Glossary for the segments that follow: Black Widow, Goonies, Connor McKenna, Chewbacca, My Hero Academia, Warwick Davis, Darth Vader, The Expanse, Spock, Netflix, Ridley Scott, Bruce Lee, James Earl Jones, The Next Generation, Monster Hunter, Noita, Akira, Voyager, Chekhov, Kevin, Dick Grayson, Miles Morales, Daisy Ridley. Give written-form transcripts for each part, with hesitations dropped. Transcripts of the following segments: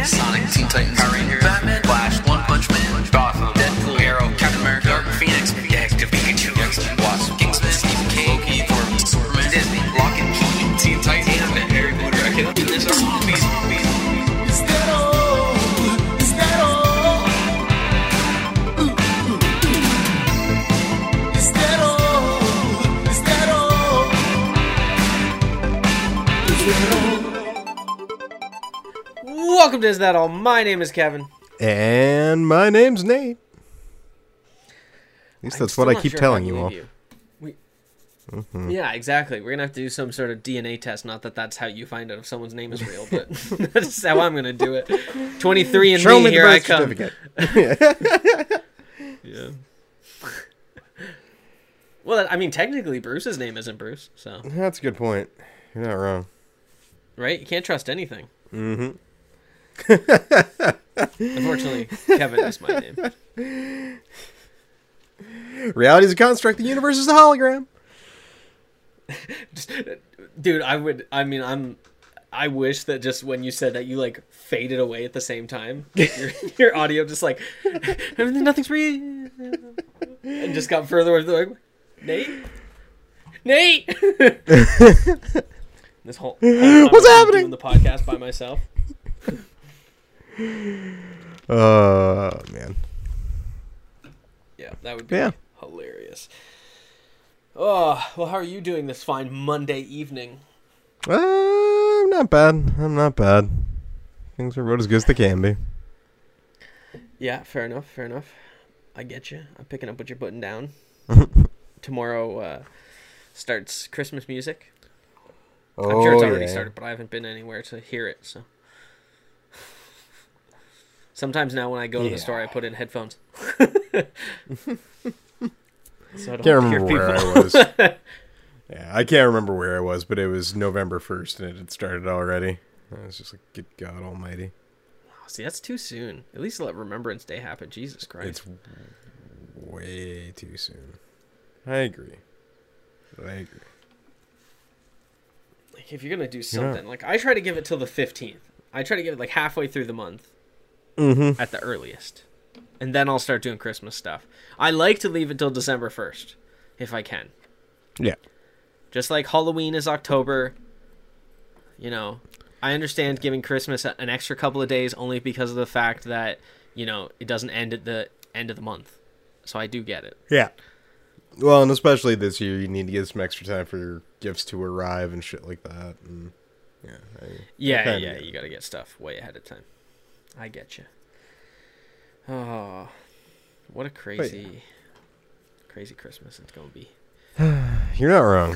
Batman, Sonic, Teen Titans, Power Rangers, Batman, Flash, One Punch Man, Gotham, Deadpool, Arrow, Captain America, Dark Phoenix, Detective Pikachu, X-Men, Wasp, Kingsman, Stephen King, Loki, Thor, Superman, Disney, Lock and Key, Teen Titans, and Harry Potter. I can't do this. Zombies. Welcome to Is That All? My name is Kevin. And my name's Nate. At least that's what I keep telling you all. Mm-hmm. Yeah, exactly. We're going to have to do some sort of DNA test. Not that that's how you find out if someone's name is real, but that's how I'm going to do it. 23 and me, here I come. Yeah. Well, I mean, technically, Bruce's name isn't Bruce, so. That's a good point. You're not wrong. Right? You can't trust anything. Mm-hmm. Unfortunately, Kevin is my name. Reality is a construct. The universe is a hologram. Dude, I wish that just when you said that, you like faded away at the same time. Your audio just like nothing's real, and just got further away. Like, Nate. This whole what's happening? Doing the podcast by myself. Man. Yeah, that would be hilarious. Oh, well, how are you doing this fine Monday evening? I'm not bad. Things are about as good as they can be. Yeah, fair enough. I get you. I'm picking up what you're putting down. Tomorrow starts Christmas music. Oh, I'm sure it's already started, but I haven't been anywhere to hear it, so. Sometimes now when I go to the store, I put in headphones. So I don't hear people. Where I was. Yeah, I can't remember where I was, but it was November 1st and it had started already. I was just like, good God almighty. Wow, see, that's too soon. At least let Remembrance Day happen. Jesus Christ. It's way too soon. I agree. Like, if you're going to do something, like, I try to give it till the 15th. I try to give it like halfway through the month. Mm-hmm. At the earliest, and then I'll start doing Christmas stuff. I like to leave until December 1st if I can. Yeah, just like Halloween is October, you know. I understand giving Christmas an extra couple of days only because of the fact that, you know, it doesn't end at the end of the month, so I do get it. Yeah, well, and especially this year you need to give some extra time for your gifts to arrive and shit like that, and yeah, you gotta get stuff way ahead of time. I get you. Oh, what a crazy Christmas it's going to be. You're not wrong.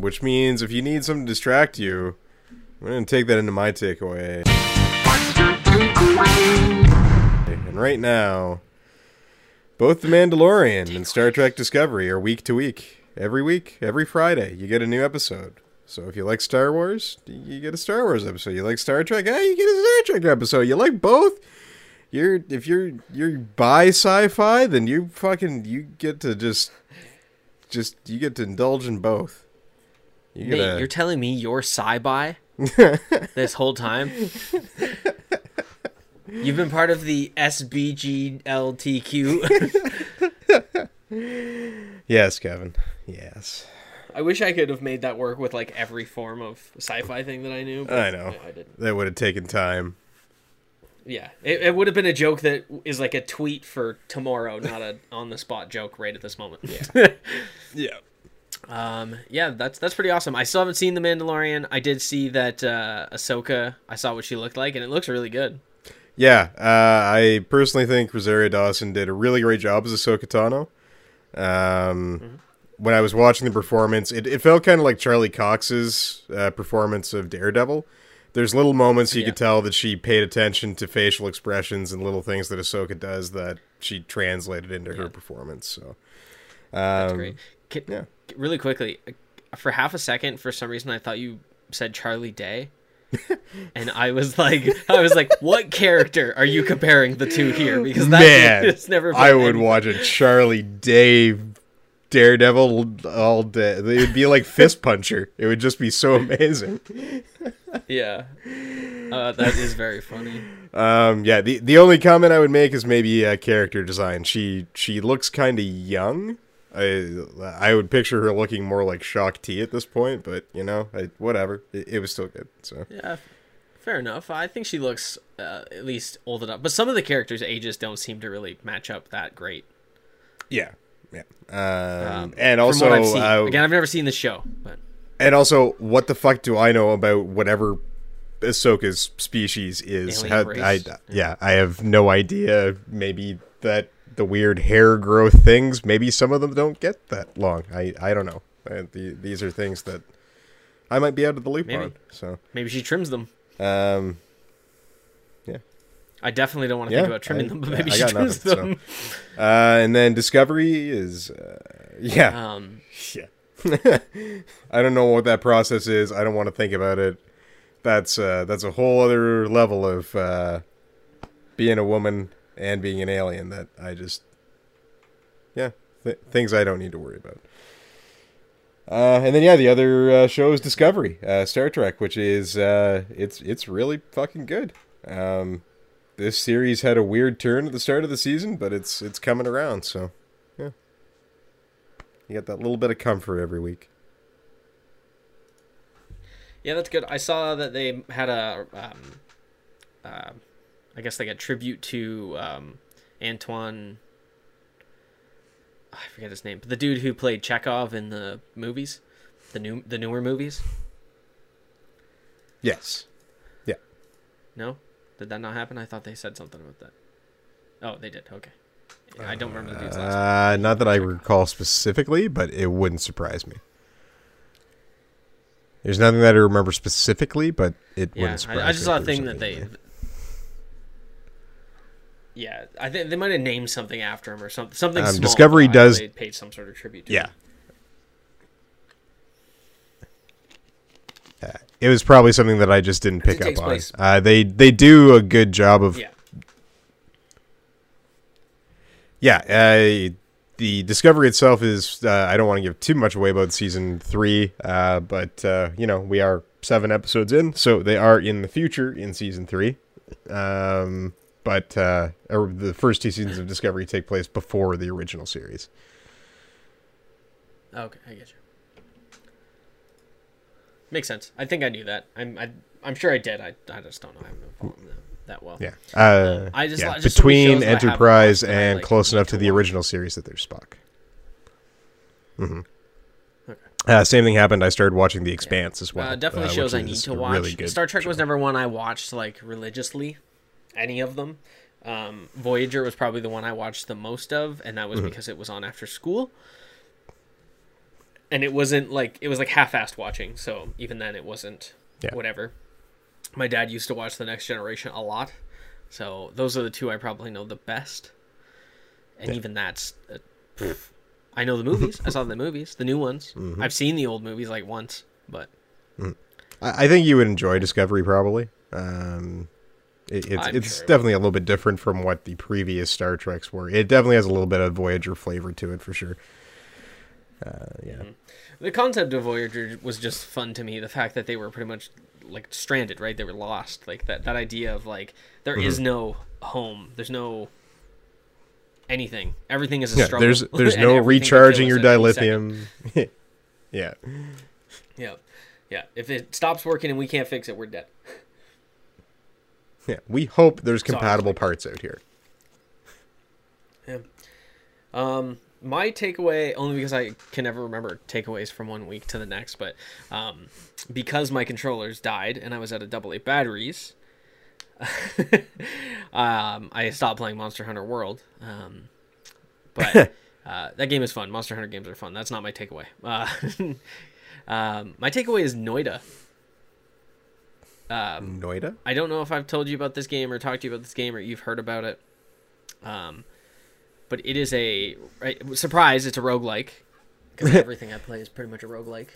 Which means if you need something to distract you, I'm going to take that into my takeaway. And right now, both The Mandalorian and Star Trek Discovery are week to week. Every Friday, you get a new episode. So if you like Star Wars, you get a Star Wars episode. You like Star Trek, you get a Star Trek episode. You like both? If you're bi sci-fi, then you get to just you get to indulge in both. Nate, you're telling me you're sci-bi this whole time? You've been part of the SBGLTQ. Yes, Kevin. Yes. I wish I could have made that work with, like, every form of sci-fi thing that I knew. But I know. I didn't. That would have taken time. Yeah. It would have been a joke that is, like, a tweet for tomorrow, not a on-the-spot joke right at this moment. Yeah. Yeah. Yeah, that's pretty awesome. I still haven't seen The Mandalorian. I did see that Ahsoka. I saw what she looked like, and it looks really good. Yeah. I personally think Rosario Dawson did a really great job as Ahsoka Tano. Mm-hmm. When I was watching the performance, it felt kind of like Charlie Cox's performance of Daredevil. There's little moments you could tell that she paid attention to facial expressions and little things that Ahsoka does that she translated into her performance. So that's great. Really quickly, for half a second, for some reason, I thought you said Charlie Day. And I was like, what character are you comparing the two here? Because that's never been I would watch a Charlie Day Daredevil all day. It would be like Fist Puncher. It would just be so amazing. Yeah. That is very funny. Yeah, the only comment I would make is maybe character design. She looks kind of young. I would picture her looking more like Shock T at this point, but, you know, whatever. It was still good. So yeah, fair enough. I think she looks at least old enough. But some of the characters' ages don't seem to really match up that great. Yeah, yeah. And also, from what I've seen. Again, I've never seen the show. But. And also, what the fuck do I know about whatever Ahsoka's species is? I have no idea. Maybe that... the weird hair growth things, maybe some of them don't get that long. I don't know. These are things that I might be out of the loop on. So maybe she trims them. Yeah. I definitely don't want to think about trimming them, but maybe she trims them. So. And then Discovery is... I don't know what that process is. I don't want to think about it. That's a whole other level of being a woman... and being an alien that I just... yeah. Things I don't need to worry about. And then, the other show is Discovery. Star Trek, which is... It's really fucking good. This series had a weird turn at the start of the season, but it's coming around, so... yeah. You get that little bit of comfort every week. Yeah, that's good. I saw that they had a... I guess like a tribute to Antoine. I forget his name, but the dude who played Chekhov in the movies, the newer movies. Yes. Yeah. No, did that not happen? I thought they said something about that. Oh, they did. Okay. I don't remember the dude's last name. Not that I recall specifically, but it wouldn't surprise me. There's nothing that I remember specifically, but it wouldn't surprise me. I just saw a thing that they. Yeah, I think they might have named something after him or something. Something small. Discovery does. They paid some sort of tribute to him. Yeah. It was probably something that I just didn't pick up on. They do a good job of. Yeah. Yeah. The Discovery itself is. I don't want to give too much away about season 3, but we are 7 episodes in, so they are in the future in season 3. But the first 2 seasons of Discovery take place before the original series. Okay, I get you. Makes sense. I think I knew that. I'm sure I did. I just don't know. I haven't followed that well. Yeah. I just between Enterprise and close enough to the original series that there's Spock. Mm-hmm. Okay. Same thing happened. I started watching The Expanse as well. Definitely shows I need to watch. Really Star Trek was never one I watched like religiously. Any of them. Voyager was probably the one I watched the most of, and that was because it was on after school, and it was like half-assed watching, so even then it wasn't whatever. My dad used to watch The Next Generation a lot, so those are the 2 I probably know the best, and even that's I know the movies. I saw the movies, the new ones. I've seen the old movies like once, but I think you would enjoy Discovery probably. It's sure definitely a little bit different from what the previous Star Treks were. It definitely has a little bit of Voyager flavor to it, for sure. The concept of Voyager was just fun to me. The fact that they were pretty much like stranded, right? They were lost. Like that idea of like there is no home. There's no anything. Everything is a struggle. There's no recharging your dilithium. Yeah. If it stops working and we can't fix it, we're dead. Yeah, we hope there's compatible parts out here. Yeah. My takeaway, only because I can never remember takeaways from one week to the next, but because my controllers died and I was out of AA batteries, I stopped playing Monster Hunter World. But that game is fun. Monster Hunter games are fun. That's not my takeaway. My takeaway is Noida. Noida? I don't know if I've told you about this game or talked to you about this game or you've heard about it. But it is a... right, surprise, it's a roguelike. Because everything I play is pretty much a roguelike.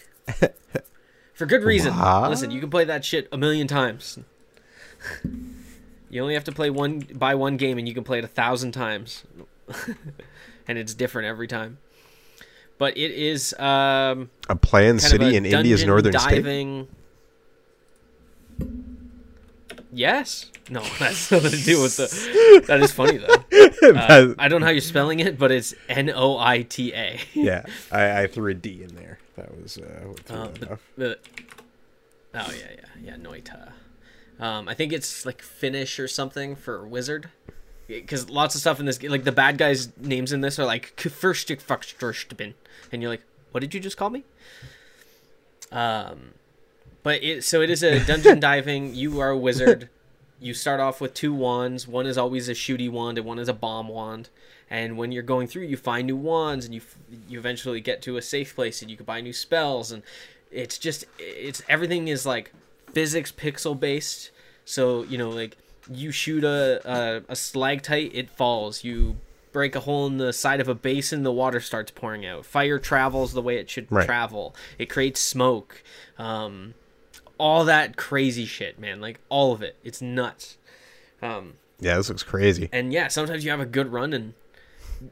For good reason. What? Listen, you can play that shit a million times. You only have to buy one game and you can play it 1,000 times. And it's different every time. But it is... a planned city in India's northern state? Yes. No, that's nothing to do with the... That is funny, though. I don't know how you're spelling it, but it's Noita. Yeah, I threw a D in there. That was... oh, yeah, Noita. I think it's, like, Finnish or something for wizard. Because lots of stuff in this... Like, the bad guys' names in this are, like, Kfirstfakstfirstbin. And you're like, what did you just call me? But so it is a dungeon diving. You are a wizard. You start off with two wands. One is always a shooty wand, and one is a bomb wand. And when you're going through, you find new wands, and you eventually get to a safe place, and you can buy new spells. And it's just, everything is like physics pixel based. So like you shoot a stalactite, it falls. You break a hole in the side of a basin, the water starts pouring out. Fire travels the way it should travel. It creates smoke. All that crazy shit, man. Like, all of it. It's nuts. Yeah, this looks crazy. And yeah, sometimes you have a good run and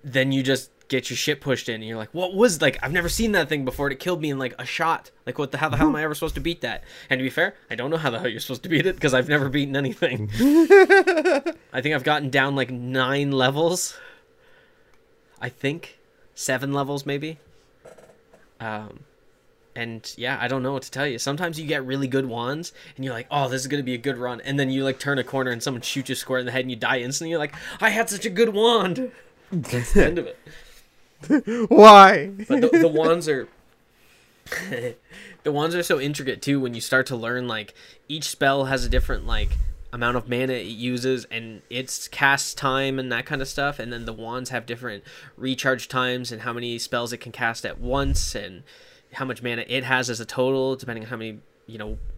then you just get your shit pushed in and you're like, what was, like, I've never seen that thing before. It killed me in like a shot. Like, what the hell, am I ever supposed to beat that? And to be fair, I don't know how the hell you're supposed to beat it because I've never beaten anything. I think I've gotten down like 9 levels. I think 7 levels maybe. And yeah, I don't know what to tell you. Sometimes you get really good wands and you're like, oh, this is going to be a good run. And then you like turn a corner and someone shoots you square in the head and you die instantly. You're like, I had such a good wand. That's the end of it. Why? But the wands are... the wands are so intricate too when you start to learn, like, each spell has a different, like... amount of mana it uses and its cast time and that kind of stuff, and then the wands have different recharge times and how many spells it can cast at once and how much mana it has as a total depending on how many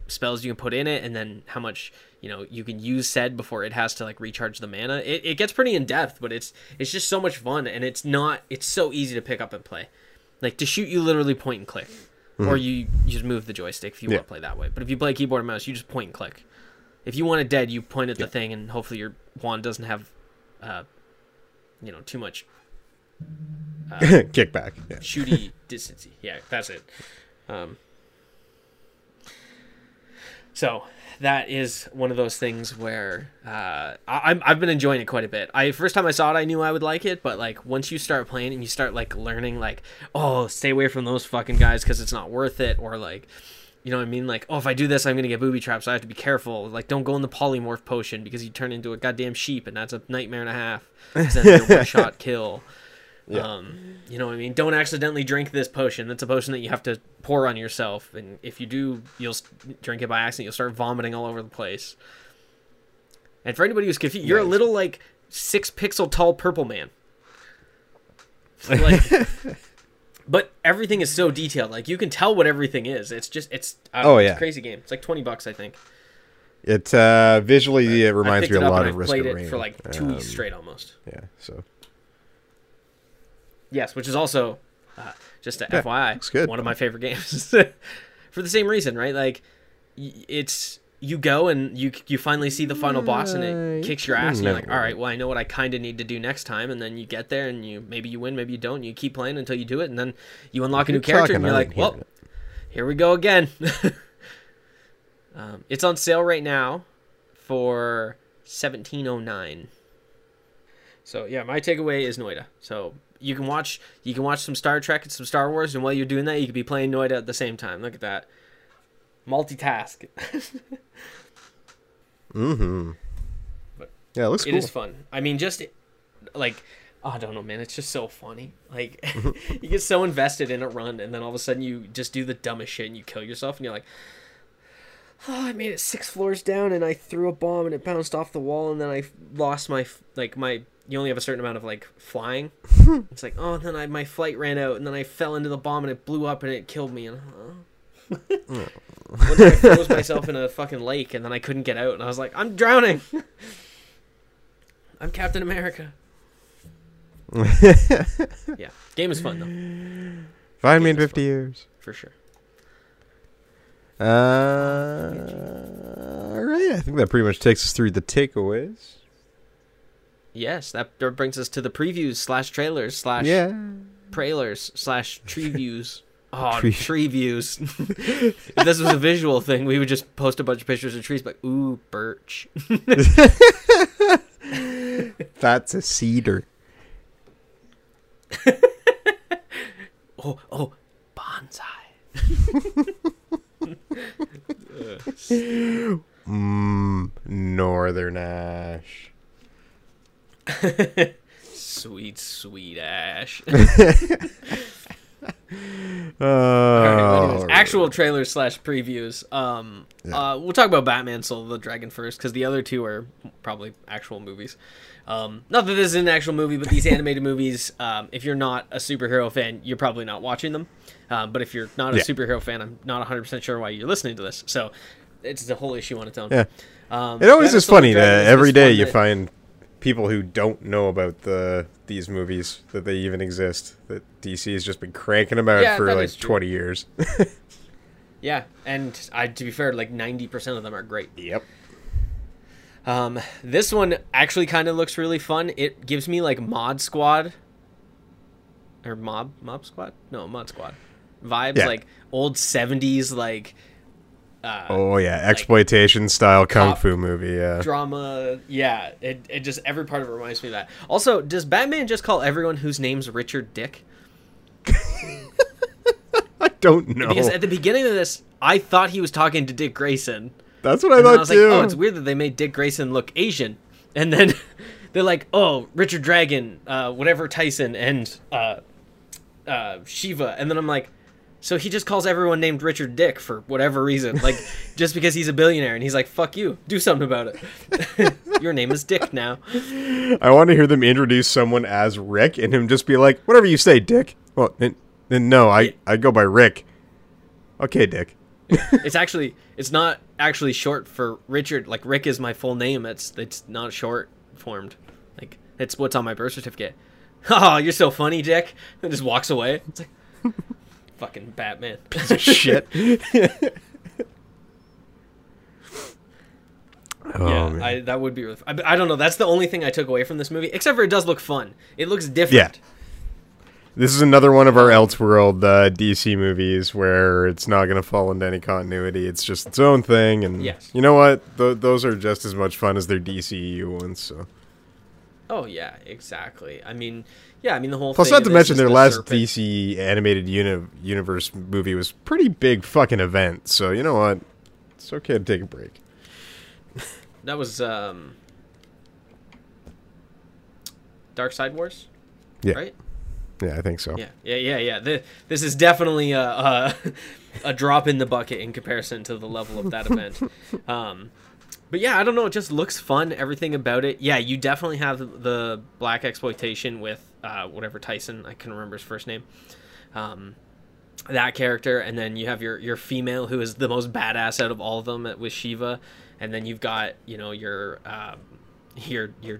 spells you can put in it, and then how much you can use said before it has to like recharge the mana. It gets pretty in depth, but it's just so much fun, and it's so easy to pick up and play. Like, to shoot, you literally point and click, or you just move the joystick if you want to play that way. But if you play keyboard and mouse, you just point and click. If you want it dead, you point at the thing, and hopefully your wand doesn't have, too much... kickback. Yeah. Shooty distancey. Yeah, that's it. So that is one of those things where I've been enjoying it quite a bit. First time I saw it, I knew I would like it, but like once you start playing and you start like learning, like, oh, stay away from those fucking guys because it's not worth it, or like... You know what I mean? Like, oh, if I do this, I'm going to get booby trapped, so I have to be careful. Like, don't go in the polymorph potion because you turn into a goddamn sheep, and that's a nightmare and a half. Because that's a one-shot kill. Yeah. You know what I mean? Don't accidentally drink this potion. That's a potion that you have to pour on yourself. And if you do, you'll drink it by accident. You'll start vomiting all over the place. And for anybody who's confused, you're a little, like, 6-pixel-tall purple man. Like... But everything is so detailed. Like, you can tell what everything is. It's just, it's a crazy game. It's like $20, I think. It visually it reminds me a lot of Risk of Rain. I played it for like 2 weeks straight almost. Yeah, so. Yes, which is also, just a FYI, one of my favorite games. For the same reason, right? Like, it's... You go and you finally see the final boss and it kicks your ass and you're like, all right, well, I know what I kind of need to do next time. And then you get there and maybe you win, maybe you don't. You keep playing until you do it, and then you unlock a new character and you're like, well, here we go again. It's on sale right now for $17.09. So yeah, my takeaway is Noita. So you can watch some Star Trek and some Star Wars, and while you're doing that, you could be playing Noita at the same time. Look at that. Multitask. Mm-hmm. But yeah, it looks cool. It is fun. I mean, just like, oh, I don't know, man. It's just so funny. Like, you get so invested in a run, and then all of a sudden you just do the dumbest shit and you kill yourself, and you're like, oh, I made it 6 floors down, and I threw a bomb, and it bounced off the wall, and then I lost my You only have a certain amount of like flying. It's like, oh, and then my flight ran out, and then I fell into the bomb, and it blew up, and it killed me, and. One time I froze myself in a fucking lake, and then I couldn't get out, and I was like, I'm drowning. I'm Captain America. Yeah, game is fun though. Find me in 50 years for sure. Alright, I think that pretty much takes us through the takeaways. Yes, that brings us to the previews / trailers / trailers / previews. Oh, tree views. If this was a visual thing, we would just post a bunch of pictures of trees, like, ooh, birch. That's a cedar. Oh, bonsai. Northern ash. Sweet, sweet ash. Right, actual trailers / previews. We'll talk about Batman Soul the Dragon first, because the other two are probably actual movies. Not that this is an actual movie, but these animated movies, if you're not a superhero fan, you're probably not watching them. But if you're not a superhero fan, I'm not 100% sure why you're listening to this. So it's a whole issue on its own. Yeah. It always is funny that every day you find people who don't know about these movies, that they even exist, that DC has just been cranking them out for like 20 years. Yeah, and to be fair, like 90% of them are great. Yep. This one actually kind of looks really fun. It gives me like Mod Squad or Mob Squad? No, Mod Squad vibes, like old 70s, like exploitation style kung fu movie, drama, It just, every part of it reminds me of that. Also, does Batman just call everyone whose name's Richard Dick? I don't know. Because at the beginning of this, I thought he was talking to Dick Grayson. That's what I thought, too. Like, oh, it's weird that they made Dick Grayson look Asian, and then they're like, oh, Richard Dragon, whatever Tyson, and Shiva, and then I'm like, so he just calls everyone named Richard Dick for whatever reason, like just because he's a billionaire, and he's like, fuck you, do something about it. Your name is Dick now. I want to hear them introduce someone as Rick and him just be like, whatever you say, Dick. Well, then no, I go by Rick. Okay, Dick. It's not actually short for Richard. Like, Rick is my full name. It's not short formed. Like, it's what's on my birth certificate. Oh, you're so funny, Dick. And just walks away. It's like, fucking Batman. Piece of shit. That would be really fun. I don't know. That's the only thing I took away from this movie, except for it does look fun. It looks different. Yeah. This is another one of our Elseworld DC movies where it's not going to fall into any continuity. It's just its own thing. And you know what? Those are just as much fun as their DCEU ones. So. Oh, yeah, exactly. I mean, the whole thing. Plus, not to mention their last DC animated universe movie was pretty big fucking event. So, you know what? It's okay to take a break. That was Dark Side Wars? Yeah. Right? Yeah, I think so. Yeah. This is definitely a drop in the bucket in comparison to the level of that event. But yeah, I don't know. It just looks fun. Everything about it. Yeah, you definitely have the black exploitation with whatever Tyson. I can remember his first name. That character, and then you have your female who is the most badass out of all of them with Shiva, and then you've got your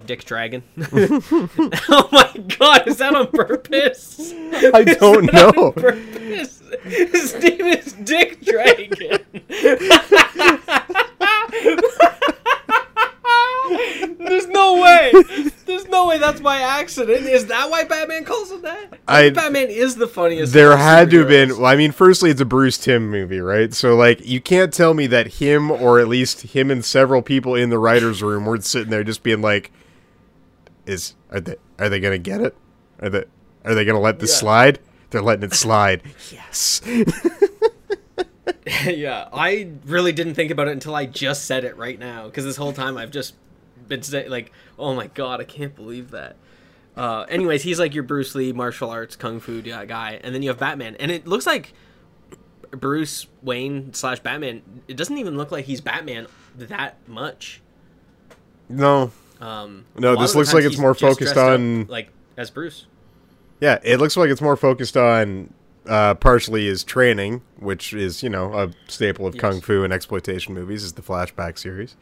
Dick Dragon. Oh my God! Is that on purpose? I don't know. His name is Dick Dragon. There's no way that's by accident. Is that why Batman calls him that? Batman is the funniest. There had to have been. Well, I mean, firstly, it's a Bruce Timm movie, right? So, like, you can't tell me that him, or at least him and several people in the writer's room, were sitting there just being like, "Are they gonna get it? Are they gonna let this slide? They're letting it slide." Yes. Yeah, I really didn't think about it until I just said it right now, because this whole time I've just been saying, like, oh my God, I can't believe that. Anyways, he's like your Bruce Lee martial arts kung fu guy, and then you have Batman, and it looks like Bruce Wayne / Batman. It doesn't even look like he's Batman that much. No. No, this looks like it's more focused on like as Bruce. Yeah, it looks like it's more focused on partially is training, which is, a staple of kung fu and exploitation movies, is the flashback series,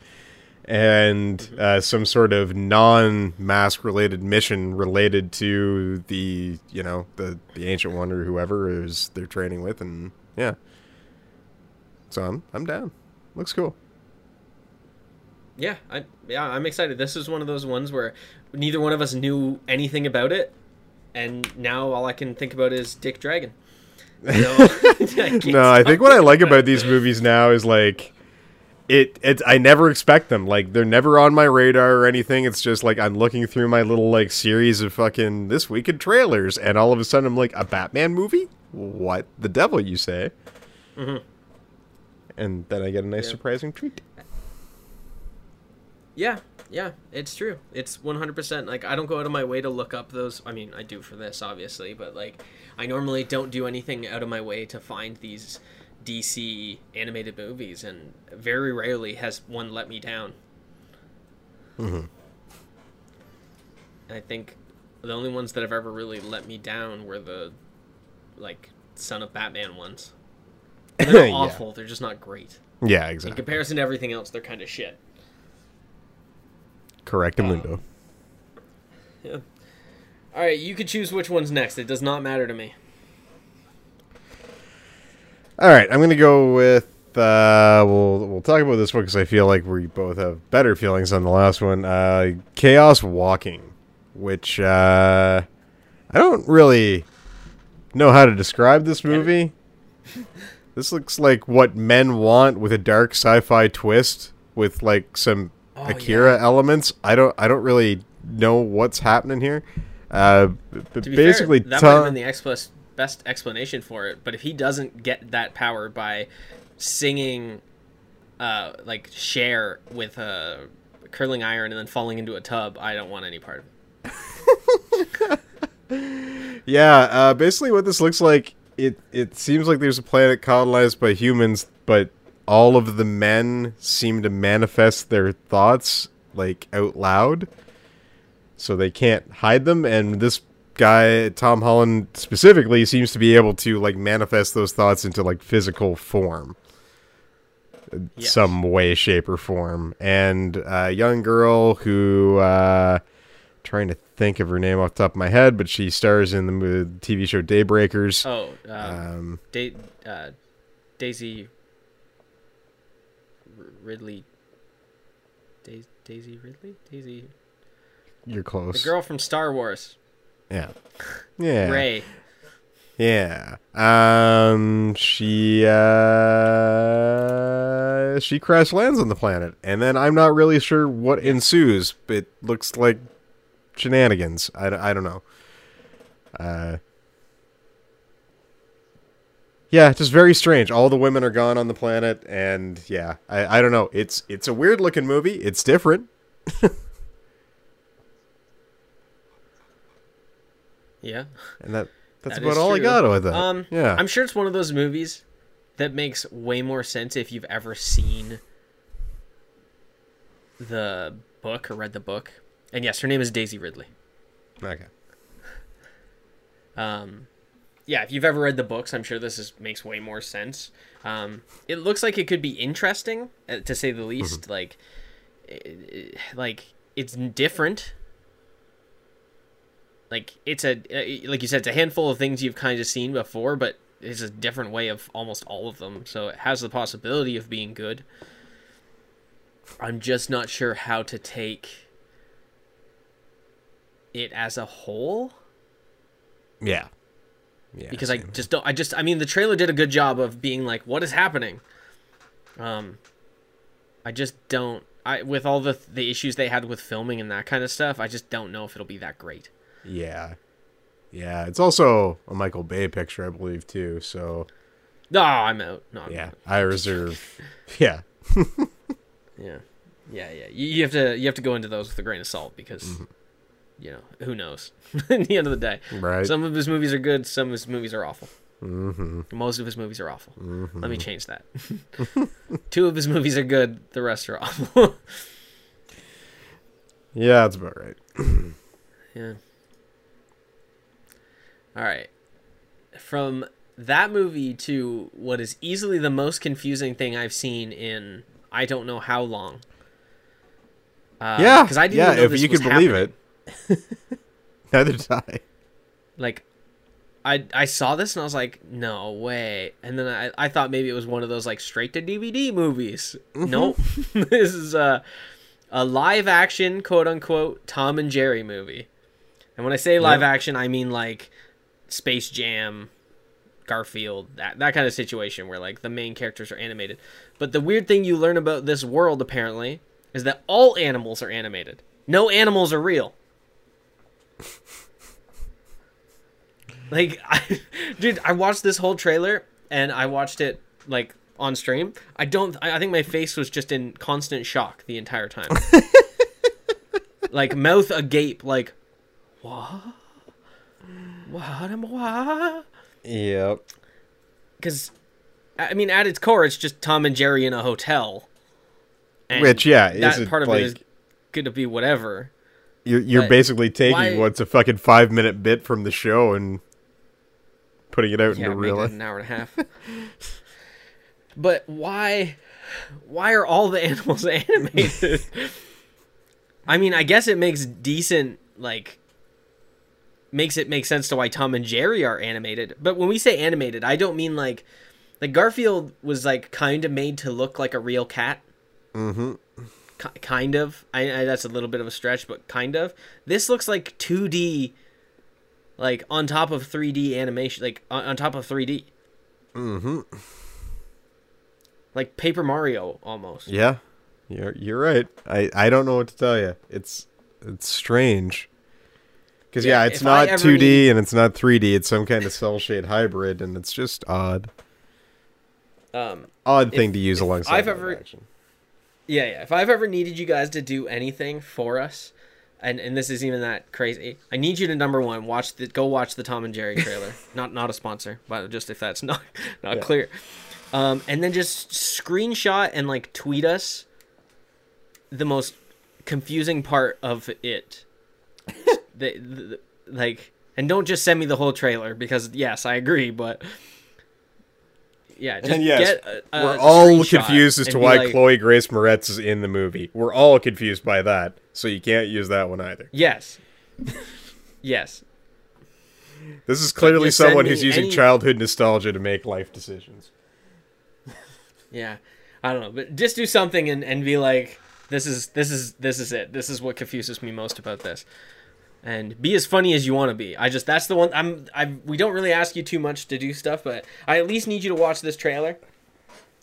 and some sort of non-mask related mission related to the the Ancient One or whoever is they're training with, and so I'm down. Looks cool. I'm excited. This is one of those ones where neither one of us knew anything about it, and now all I can think about is Dick Dragon. No, I think what I like about these movies now is like it's I never expect them. Like they're never on my radar or anything. It's just like I'm looking through my little like series of fucking this week in trailers, and all of a sudden I'm like, a Batman movie? What the devil you say? Mm-hmm. And then I get a nice surprising treat. Yeah, it's true. It's 100%. Like, I don't go out of my way to look up those. I mean, I do for this, obviously, but, like, I normally don't do anything out of my way to find these DC animated movies, and very rarely has one let me down. Mm-hmm. I think the only ones that have ever really let me down were the, like, Son of Batman ones. And they're not awful. They're just not great. Yeah, exactly. In comparison to everything else, they're kind of shit. Correct, Mundo. Yeah. All right, you could choose which one's next. It does not matter to me. All right, I'm going to go with... We'll talk about this one because I feel like we both have better feelings on the last one. Chaos Walking, which I don't really know how to describe this movie. This looks like what men want with a dark sci-fi twist with like some... Akira elements. I don't really know what's happening here. To be basically fair, that might have been the best explanation for it. But if he doesn't get that power by singing, like Cher with a curling iron and then falling into a tub, I don't want any part of it. Yeah. Basically, what this looks like, it seems like there's a planet colonized by humans, but all of the men seem to manifest their thoughts, like, out loud. So they can't hide them. And this guy, Tom Holland specifically, seems to be able to, like, manifest those thoughts into, like, physical form. Yes. Some way, shape, or form. And a young girl who... trying to think of her name off the top of my head, but she stars in the TV show Daybreakers. Oh, Daisy... Ridley, Daisy Ridley, Daisy. You're close. The girl from Star Wars. Yeah. Rey. Yeah. She crash lands on the planet, and then I'm not really sure what ensues. It looks like shenanigans. I don't know. Yeah, just very strange. All the women are gone on the planet, and yeah, I don't know. It's a weird looking movie. It's different. Yeah, and that's about all I got with it. Yeah, I'm sure it's one of those movies that makes way more sense if you've ever seen the book or read the book. And yes, her name is Daisy Ridley. Okay. Yeah, if you've ever read the books, I'm sure this makes way more sense. It looks like it could be interesting, to say the least. Mm-hmm. Like it's different. Like it's like you said, it's a handful of things you've kind of seen before, but it's a different way of almost all of them. So it has the possibility of being good. I'm just not sure how to take it as a whole. Yeah. Yeah, because I mean the trailer did a good job of being like, what is happening? With all the issues they had with filming and that kind of stuff, I just don't know if it'll be that great. Yeah, it's also a Michael Bay picture, I believe, too, so I'm out. I reserve. Yeah. You have to go into those with a grain of salt because mm-hmm. You know, who knows? At the end of the day, right? Some of his movies are good. Some of his movies are awful. Mm-hmm. Most of his movies are awful. Mm-hmm. Let me change that. 2 of his movies are good. The rest are awful. Yeah, that's about right. Yeah. All right. From that movie to what is easily the most confusing thing I've seen in I don't know how long. Because I didn't know if this you was could believe happening. It. Neither did I. Like, I saw this and I was like, no way. And then I thought maybe it was one of those like straight to DVD movies. Mm-hmm. Nope. This is a live action quote unquote Tom and Jerry movie. And when I say live action, I mean like Space Jam, Garfield, that kind of situation where like the main characters are animated. But the weird thing you learn about this world apparently is that all animals are animated. No animals are real. Like, dude, I watched this whole trailer and I watched it like on stream. I think my face was just in constant shock the entire time. Like mouth agape, like what? Yep. Because, I mean, at its core, it's just Tom and Jerry in a hotel. And which, yeah, that part of like, it is going to be whatever. You're basically taking what's a fucking 5-minute bit from the show and putting it out into real life. An hour and a half. But why are all the animals animated? I mean, I guess it makes decent, like, makes it make sense to why Tom and Jerry are animated. But when we say animated, I don't mean like Garfield was like kind of made to look like a real cat. Mm-hmm. Kind of. I that's a little bit of a stretch, but kind of. This looks like 2D, like on top of 3D animation, like on top of 3D. Mm-hmm. Like Paper Mario almost. Yeah, you're right. I don't know what to tell you. It's strange. Because, yeah, it's not 2D and it's not 3D. It's some kind of cell shade hybrid, and it's just odd. Odd thing to use alongside action. Yeah. If I've ever needed you guys to do anything for us, and this is even that crazy, I need you to, number one, go watch the Tom and Jerry trailer. not a sponsor, but just if that's not clear. And then just screenshot and, like, tweet us the most confusing part of it. And don't just send me the whole trailer because yes, I agree, but yeah, just get a we're all confused as to why Chloe Grace Moretz is in the movie. We're all confused by that, so you can't use that one either. Yes, yes. This is clearly someone who's using childhood nostalgia to make life decisions. Yeah, I don't know, but just do something and be like, this is it. This is what confuses me most about this. And be as funny as you want to be. I just, that's the one, we don't really ask you too much to do stuff, but I at least need you to watch this trailer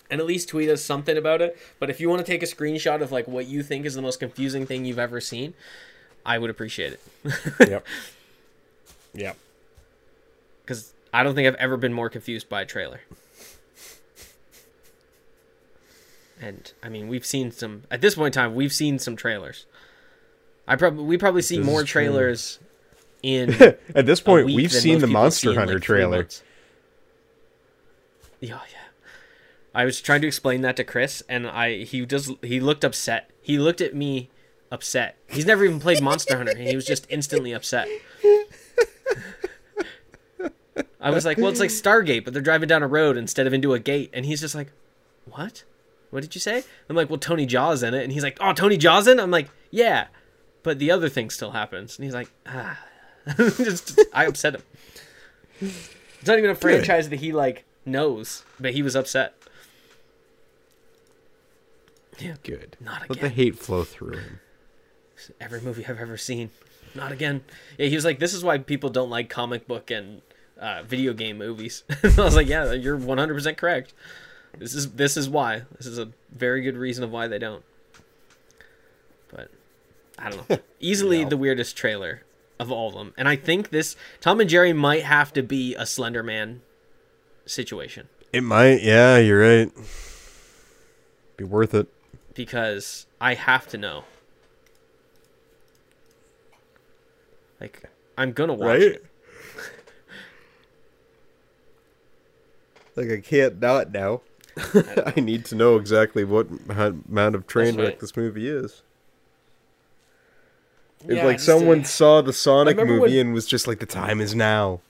and at least tweet us something about it. But if you want to take a screenshot of like what you think is the most confusing thing you've ever seen, I would appreciate it. Yep. Because I don't think I've ever been more confused by a trailer. And I mean, we've seen some trailers. We probably see more trailers in at this point. We've seen the Monster Hunter trailer. Yeah, I was trying to explain that to Chris, and he looked upset. He looked at me upset. He's never even played Monster Hunter, and he was just instantly upset. I was like, "Well, it's like Stargate, but they're driving down a road instead of into a gate," and he's just like, "What? What did you say?" I'm like, "Well, Tony Jaa's in it," and he's like, "Oh, Tony Jaa's in it?" I'm like, "Yeah." But the other thing still happens. And he's like, I upset him. It's not even a franchise that he, like, knows, but he was upset. Yeah. Good. Not again. Let the hate flow through him. Every movie I've ever seen. Not again. Yeah, he was like, this is why people don't like comic book and video game movies. I was like, yeah, you're 100% correct. This is why. This is a very good reason of why they don't. But I don't know. Easily the weirdest trailer of all of them. And I think this Tom and Jerry might have to be a Slender Man situation. It might. Yeah, you're right. Be worth it. Because I have to know. Like, I'm going to watch it. Like, I can't not now. I need to know exactly what amount of train wreck this movie is. It's like someone saw the Sonic movie and was just like, the time is now.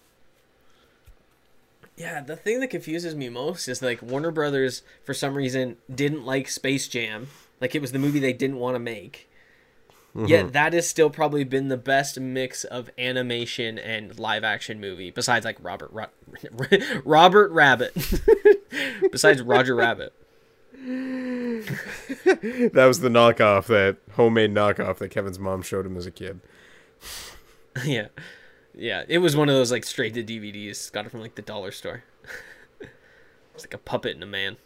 Yeah, the thing that confuses me most is like Warner Brothers, for some reason, didn't like Space Jam. Like it was the movie they didn't want to make. Mm-hmm. Yet that has still probably been the best mix of animation and live action movie. Besides like Robert Rabbit. Besides Roger Rabbit. That was the knockoff, that homemade knockoff that Kevin's mom showed him as a kid. Yeah. It was one of those like straight to DVDs. Got it from like the dollar store. It's like a puppet and a man.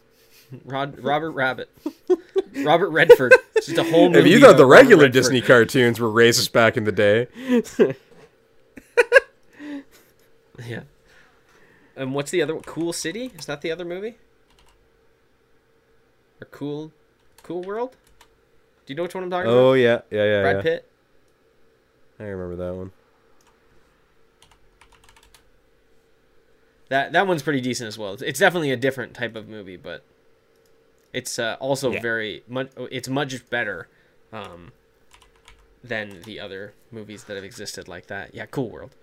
Robert Rabbit. Robert Redford. It's just a whole movie. If you thought the regular Disney cartoons were racist back in the day. Yeah. And what's the other one? Cool City? Is that the other movie? Or Cool World? Do you know which one I'm talking about? Oh, yeah. Yeah. Brad Pitt? I remember that one. That one's pretty decent as well. It's definitely a different type of movie, but it's also very much. It's much better than the other movies that have existed like that. Yeah, Cool World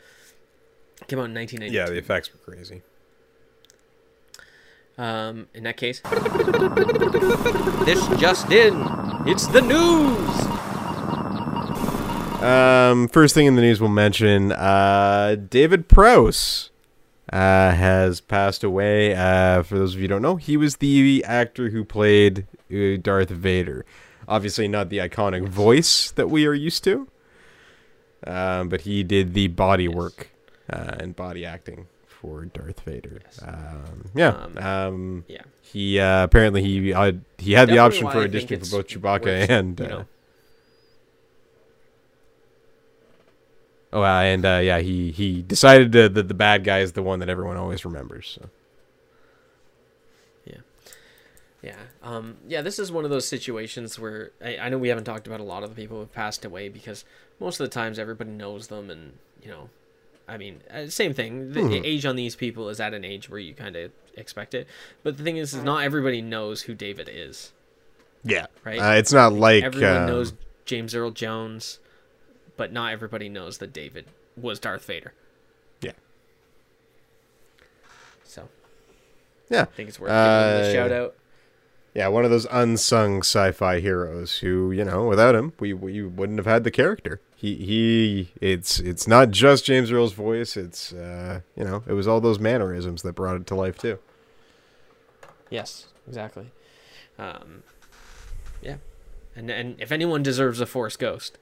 came out in 1992. Yeah, the effects were crazy. In that case, this just in, it's the news. First thing in the news we'll mention, David Prowse has passed away. For those of you who don't know, he was the actor who played Darth Vader. Obviously not the iconic voice that we are used to, but he did the body work and body acting for Darth Vader. He apparently he had the option for auditioning for both Chewbacca and... he decided that the bad guy is the one that everyone always remembers. So. Yeah. This is one of those situations where I know we haven't talked about a lot of the people who have passed away because most of the times everybody knows them, and same thing. The age on these people is at an age where you kind of expect it. But the thing is not everybody knows who David is. Yeah. Right. It's not like everyone knows James Earl Jones. But not everybody knows that David was Darth Vader. Yeah. So. Yeah. I think it's worth giving him a shout out. Yeah, one of those unsung sci-fi heroes who, without him, we wouldn't have had the character. It's not just James Earl's voice. It's, it was all those mannerisms that brought it to life, too. Yes, exactly. Yeah. And if anyone deserves a Force Ghost...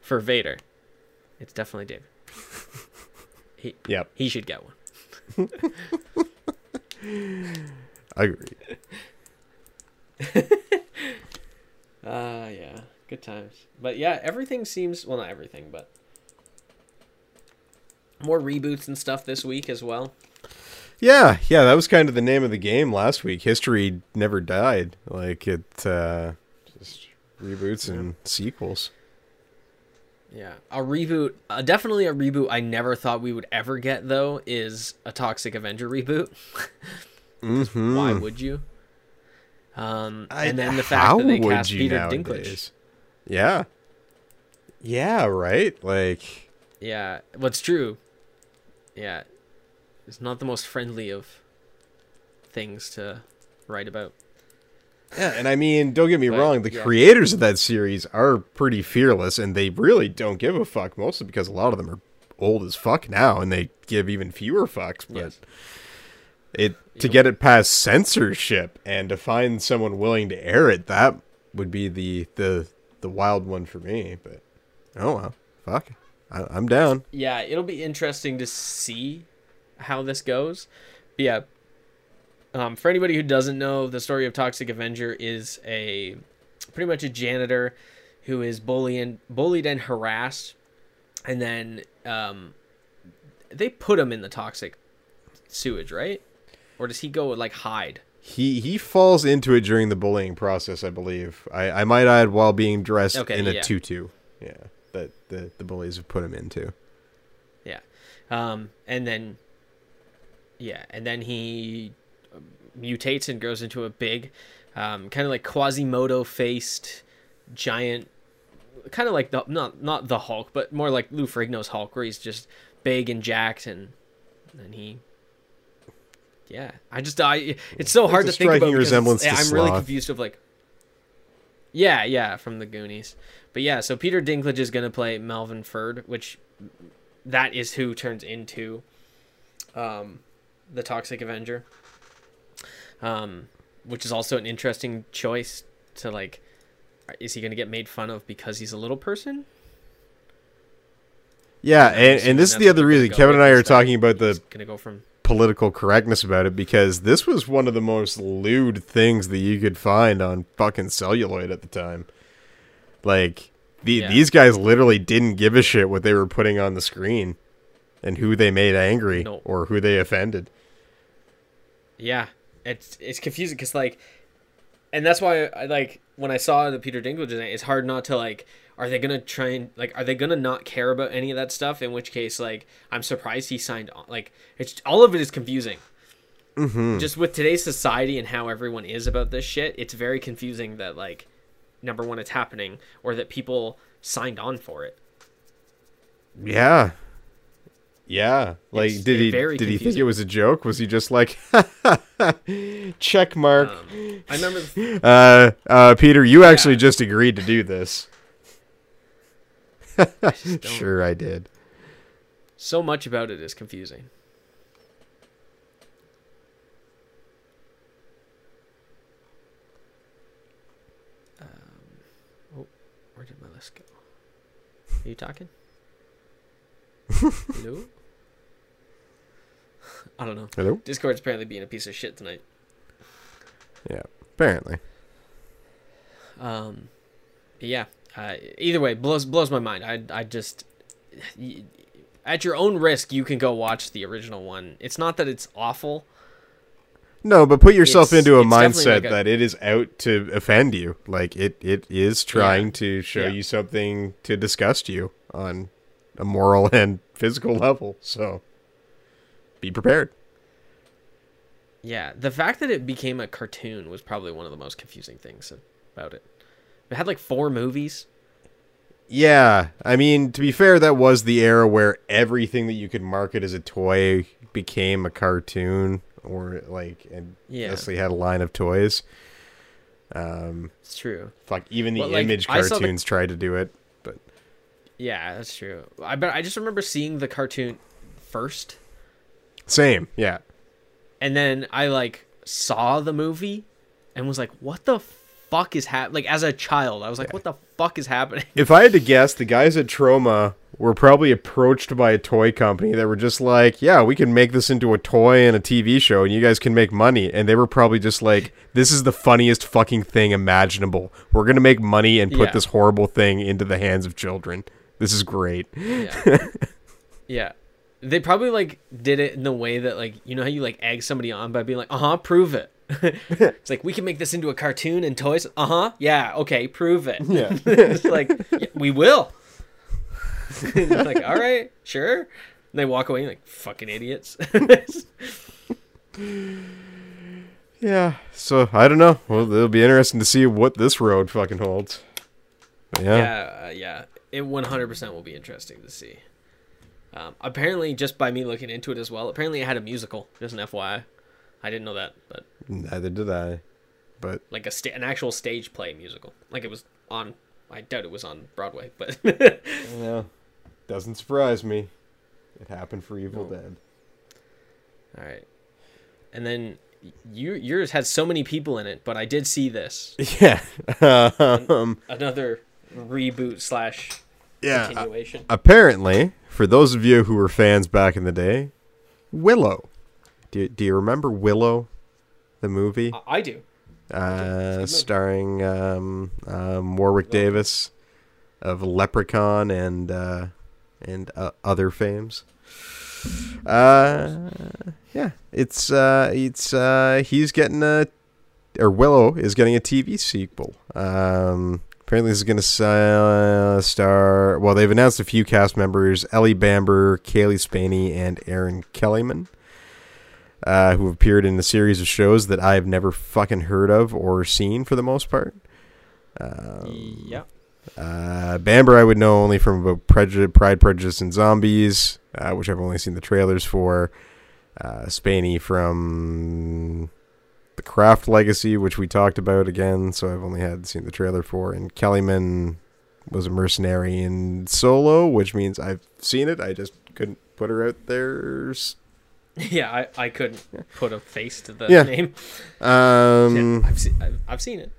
for Vader, it's definitely David. He should get one. I agree. Good times. But everything seems not everything, but more reboots and stuff this week as well. Yeah, that was kind of the name of the game last week. History never died. Like it just reboots and sequels. Yeah, definitely a reboot I never thought we would ever get, though, is a Toxic Avenger reboot. Why would you? And then the fact that they cast Peter Dinklage. Yeah. Yeah, right? Like... Yeah, what's true. Yeah. It's not the most friendly of things to write about. Yeah, and I mean, don't get me wrong, the creators of that series are pretty fearless, and they really don't give a fuck, mostly because a lot of them are old as fuck now, and they give even fewer fucks, but to get it past censorship and to find someone willing to air it, that would be the wild one for me, but oh well, fuck, I'm down. Yeah, it'll be interesting to see how this goes, but yeah. For anybody who doesn't know, the story of Toxic Avenger is a pretty much a janitor who is bullied and harassed, and then they put him in the toxic sewage, right? Or does he go hide? He falls into it during the bullying process, I believe. I might add, while being dressed in a tutu. Yeah, that the bullies have put him into. Yeah, and then he mutates and grows into a big kind of like Quasimodo faced giant, kind of like the not the Hulk, but more like Lou Ferrigno's Hulk, where he's just big and jacked, and he it's so hard to think about because I'm really confused of from the Goonies. But so Peter Dinklage is gonna play Malvin Ferd, which that is who turns into the Toxic Avenger. Which is also an interesting choice to is he going to get made fun of because he's a little person? Yeah, and this is the other reason. Kevin and I are talking about he's going to go from political correctness about it, because this was one of the most lewd things that you could find on fucking celluloid at the time. Like, these guys literally didn't give a shit what they were putting on the screen and who they made angry or who they offended. Yeah, it's confusing because, like, and that's why I, like, when I saw the Peter Dinklage thing, it's hard not to, like, are they gonna try and, like, are they gonna not care about any of that stuff? In which case, like, I'm surprised he signed on. Like, it's all of it is confusing. Mm-hmm. Just with today's society and how everyone is about this shit, it's very confusing that, like, number one, it's happening, or that people signed on for it. Yeah. Yeah, like, it's, did he think it was a joke? Was he just like, check mark? I remember. Peter, you actually just agreed to do this. I just sure, I did. So much about it is confusing. Oh, where did my list go? Are you talking? Hello? I don't know. Hello? Discord's apparently being a piece of shit tonight. Yeah, apparently. Yeah. Either way, blows my mind. I just, at your own risk, you can go watch the original one. It's not that it's awful. No, but put yourself into a mindset like that it is out to offend you. Like, it is trying to show you something to disgust you on a moral and physical level. So, be prepared. Yeah, the fact that it became a cartoon was probably one of the most confusing things about it. It had like 4 movies. Yeah, I mean, to be fair, that was the era where everything that you could market as a toy became a cartoon, or like, and honestly had a line of toys. It's true. Fuck, even the Image cartoons tried to do it, but yeah, that's true. But I just remember seeing the cartoon first. Same, yeah. And then I like saw the movie and was like, "What the fuck is happening?" Like, as a child, I was like, "What the fuck is happening?" If I had to guess, the guys at Troma were probably approached by a toy company that were just like, "Yeah, we can make this into a toy and a TV show, and you guys can make money." And they were probably just like, "This is the funniest fucking thing imaginable. We're gonna make money and put this horrible thing into the hands of children. This is great." Yeah. Yeah. They probably, like, did it in the way that, like, you know how you, like, egg somebody on by being like, prove it. It's like, we can make this into a cartoon and toys. Yeah, okay, prove it. Yeah. It's like, yeah, we will. Like, all right, sure. And they walk away like, fucking idiots. Yeah, so, I don't know. Well, it'll be interesting to see what this road fucking holds. But yeah. It 100% will be interesting to see. Apparently, just by me looking into it as well, apparently it had a musical. Just an FYI, I didn't know that, but neither did I. But like an actual stage play musical, like it was on. I doubt it was on Broadway, but no, doesn't surprise me. It happened for Evil Dead. All right, and then yours had so many people in it, but I did see this. Yeah, another reboot / continuation. Apparently. For those of you who were fans back in the day, Willow. Do you remember Willow, the movie? I do. Starring Warwick Davis of Leprechaun and other fames. Willow is getting a TV sequel. Apparently this is going to star... Well, they've announced a few cast members, Ellie Bamber, Kaylee Spaney, and Aaron Kellyman, who appeared in a series of shows that I've never fucking heard of or seen for the most part. Bamber I would know only from about Pride, Prejudice, and Zombies, which I've only seen the trailers for. Spaney from... The Craft Legacy, which we talked about again, so I've only seen the trailer for. And Kellyman was a mercenary in Solo, which means I've seen it. I just couldn't put her out there. Yeah, I couldn't put a face to the name. I've seen it.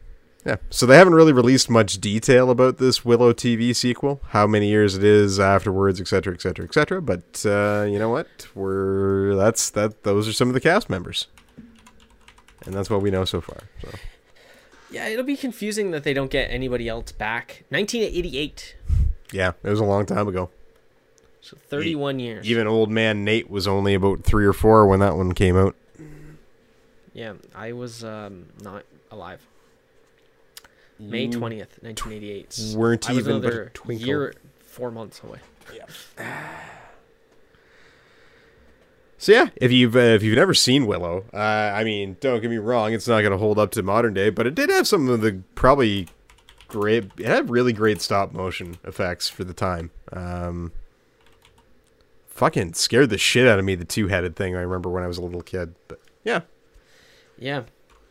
Yeah, so they haven't really released much detail about this Willow TV sequel, how many years it is afterwards, et cetera, et cetera, et cetera. But you know what? Those are some of the cast members, and that's what we know so far. So. Yeah, it'll be confusing that they don't get anybody else back. 1988. Yeah, it was a long time ago. So 31 years. Even old man Nate was only about 3 or 4 when that one came out. Yeah, I was not alive. May 20th, 1988. Weren't even but a twinkle. Year, 4 months away. Yeah. So yeah, if you've never seen Willow, I mean, don't get me wrong, it's not going to hold up to modern day, but it did have some of the probably great. It had really great stop motion effects for the time. Fucking scared the shit out of me, the two-headed thing. I remember when I was a little kid, but yeah. Yeah.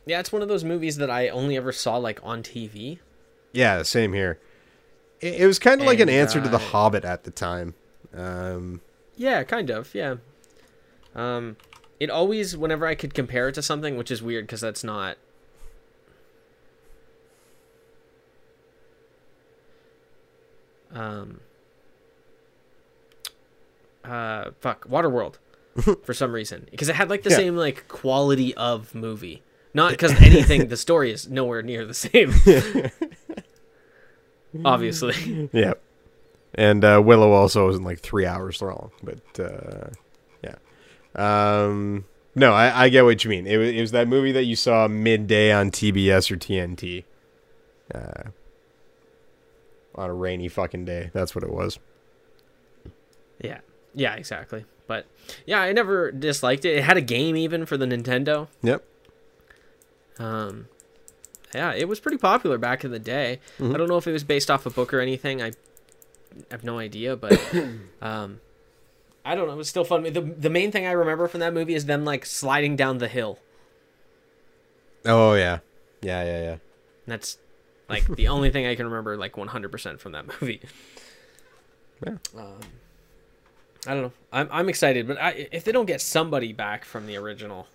Yeah, it's one of those movies that I only ever saw, like, on TV. Yeah, same here. It was kind of like an answer to The Hobbit at the time. Yeah, kind of, yeah. It always, whenever I could compare it to something, which is weird, because that's not... Waterworld, for some reason. Because it had, like, the same, like, quality of movie. Not because anything, the story is nowhere near the same. Obviously. Yeah. And Willow also isn't like 3 hours long, but yeah. No, I get what you mean. It was that movie that you saw midday on TBS or TNT. On a rainy fucking day. That's what it was. Yeah. Yeah, exactly. But yeah, I never disliked it. It had a game even for the Nintendo. Yep. Yeah, it was pretty popular back in the day. Mm-hmm. I don't know if it was based off a book or anything. I have no idea, but I don't know. It was still fun. The main thing I remember from that movie is them like sliding down the hill. Oh yeah, yeah, yeah, yeah. And that's like the only thing I can remember like 100% from that movie. Yeah. I don't know. I'm excited, but if they don't get somebody back from the original.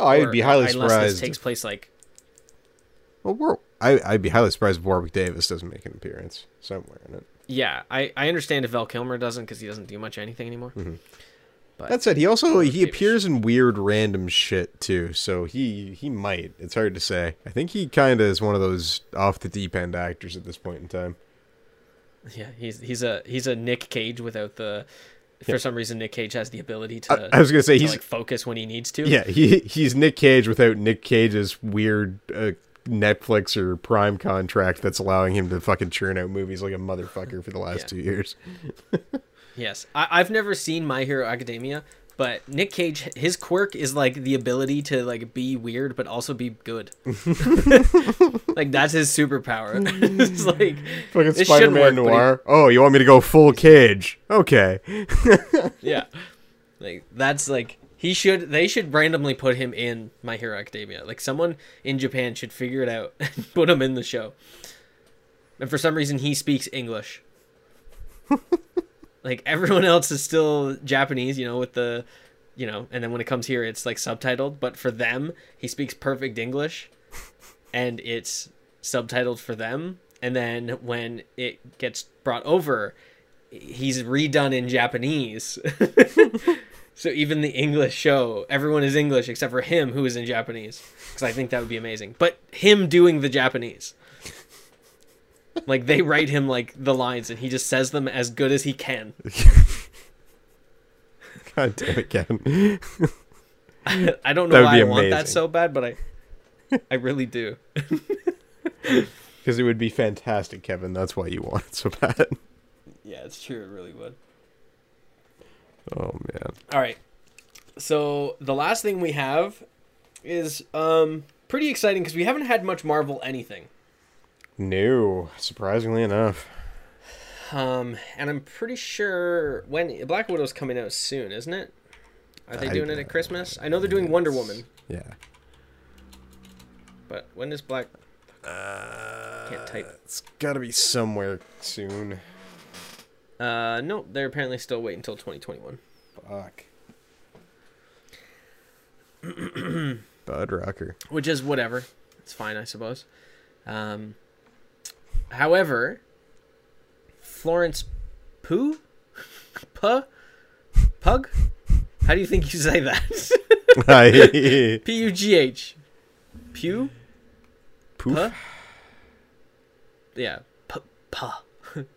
Oh, I would be highly surprised. Unless this takes place like... Well, I'd be highly surprised if Warwick Davis doesn't make an appearance somewhere in it. Yeah, I understand if Val Kilmer doesn't because he doesn't do much anything anymore. Mm-hmm. But that said, he appears in weird random shit too, so he might. It's hard to say. I think he kind of is one of those off the deep end actors at this point in time. Yeah, he's a Nick Cage without the... For some reason, Nick Cage has the ability to. I was gonna say he's like focus when he needs to. Yeah, he's Nick Cage without Nick Cage's weird Netflix or Prime contract that's allowing him to fucking churn out movies like a motherfucker for the last 2 years. Yes, I've never seen My Hero Academia, but Nick Cage, his quirk is like the ability to like be weird but also be good. Like that's his superpower. It's like fucking Spider-Man Noir. Oh, you want me to go full Cage? Okay. Yeah, like that's like they should randomly put him in My Hero Academia. Like someone in Japan should figure it out and put him in the show. And for some reason, he speaks English. Like everyone else is still Japanese, with the, and then when it comes here, it's like subtitled, but for them, he speaks perfect English and it's subtitled for them. And then when it gets brought over, he's redone in Japanese. So even the English show, everyone is English except for him who is in Japanese. Cause I think that would be amazing, but him doing the Japanese. Like they write him like the lines and he just says them as good as he can. God damn it, Ken. I don't know why I want that so bad, but I really do. Because it would be fantastic, Kevin. That's why you want it so bad. Yeah, it's true. It really would. Oh, man. All right. So the last thing we have is pretty exciting because we haven't had much Marvel anything. No, surprisingly enough. And I'm pretty sure when Black Widow's coming out soon, isn't it? Are they doing it at Christmas? I know they're doing Wonder Woman. Yeah. But when is Black? Can't type. It's got to be somewhere soon. No, they're apparently still waiting until 2021. Fuck. Bud Rocker. Which is whatever. It's fine, I suppose. However, Florence Pugh? Pug? How do you think you say that? P-U-G-H. Pew? Poof? Puh? Yeah. Puh.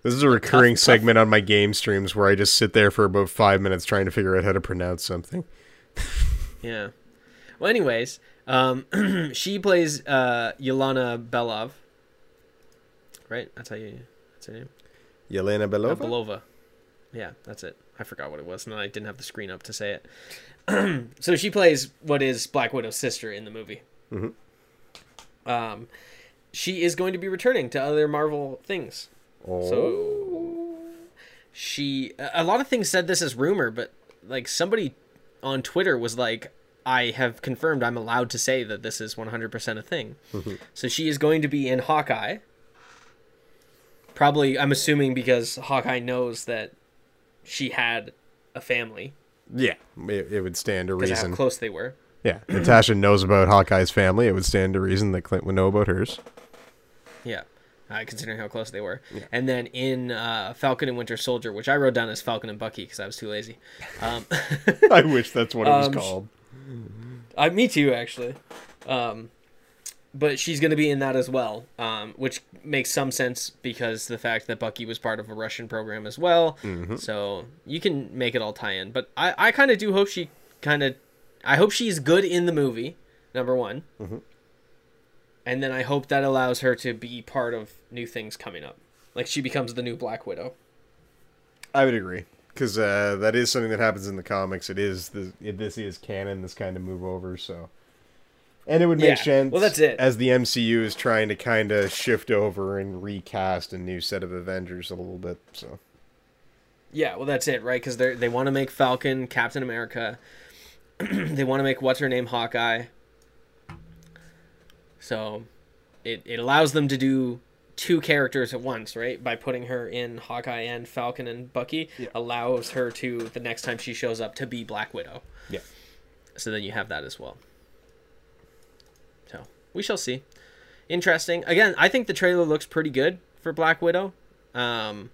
This is a recurring segment on my game streams where I just sit there for about 5 minutes trying to figure out how to pronounce something. Yeah. Well, anyways, she plays Yelena Belova. Right? That's her name. Yelena Belova? Belova. Yeah, that's it. I forgot what it was, and I didn't have the screen up to say it. So she plays what is Black Widow's sister in the movie. Mm-hmm. She is going to be returning to other Marvel things. Oh. So she, a lot of things said this as rumor, but like somebody on Twitter was like, I have confirmed I'm allowed to say that this is 100% a thing. Mm-hmm. So she is going to be in Hawkeye. Probably, I'm assuming, because Hawkeye knows that she had a family. Yeah, it would stand to reason. Because how close they were. Yeah, Natasha knows about Hawkeye's family. It would stand to reason that Clint would know about hers. Yeah, considering how close they were. Yeah. And then in Falcon and Winter Soldier, which I wrote down as Falcon and Bucky because I was too lazy. I wish that's what it was called. Me too, actually. But she's going to be in that as well, which makes some sense because the fact that Bucky was part of a Russian program as well. Mm-hmm. So you can make it all tie in. But I kind of do hope she kind of... I hope she's good in the movie, number one. Mm-hmm. And then I hope that allows her to be part of new things coming up. Like she becomes the new Black Widow. I would agree. Because that is something that happens in the comics. It is this is canon, this kind of move over, so... And it would make sense well, that's it. As the MCU is trying to kind of shift over and recast a new set of Avengers a little bit. So, yeah, well, that's it, right? Because they want to make Falcon Captain America. They want to make what's-her-name Hawkeye. So it allows them to do two characters at once, right? By putting her in Hawkeye and Falcon and Bucky, allows her to, the next time she shows up, to be Black Widow. Yeah. So then you have that as well. We shall see. Interesting. Again, I think the trailer looks pretty good for Black Widow. So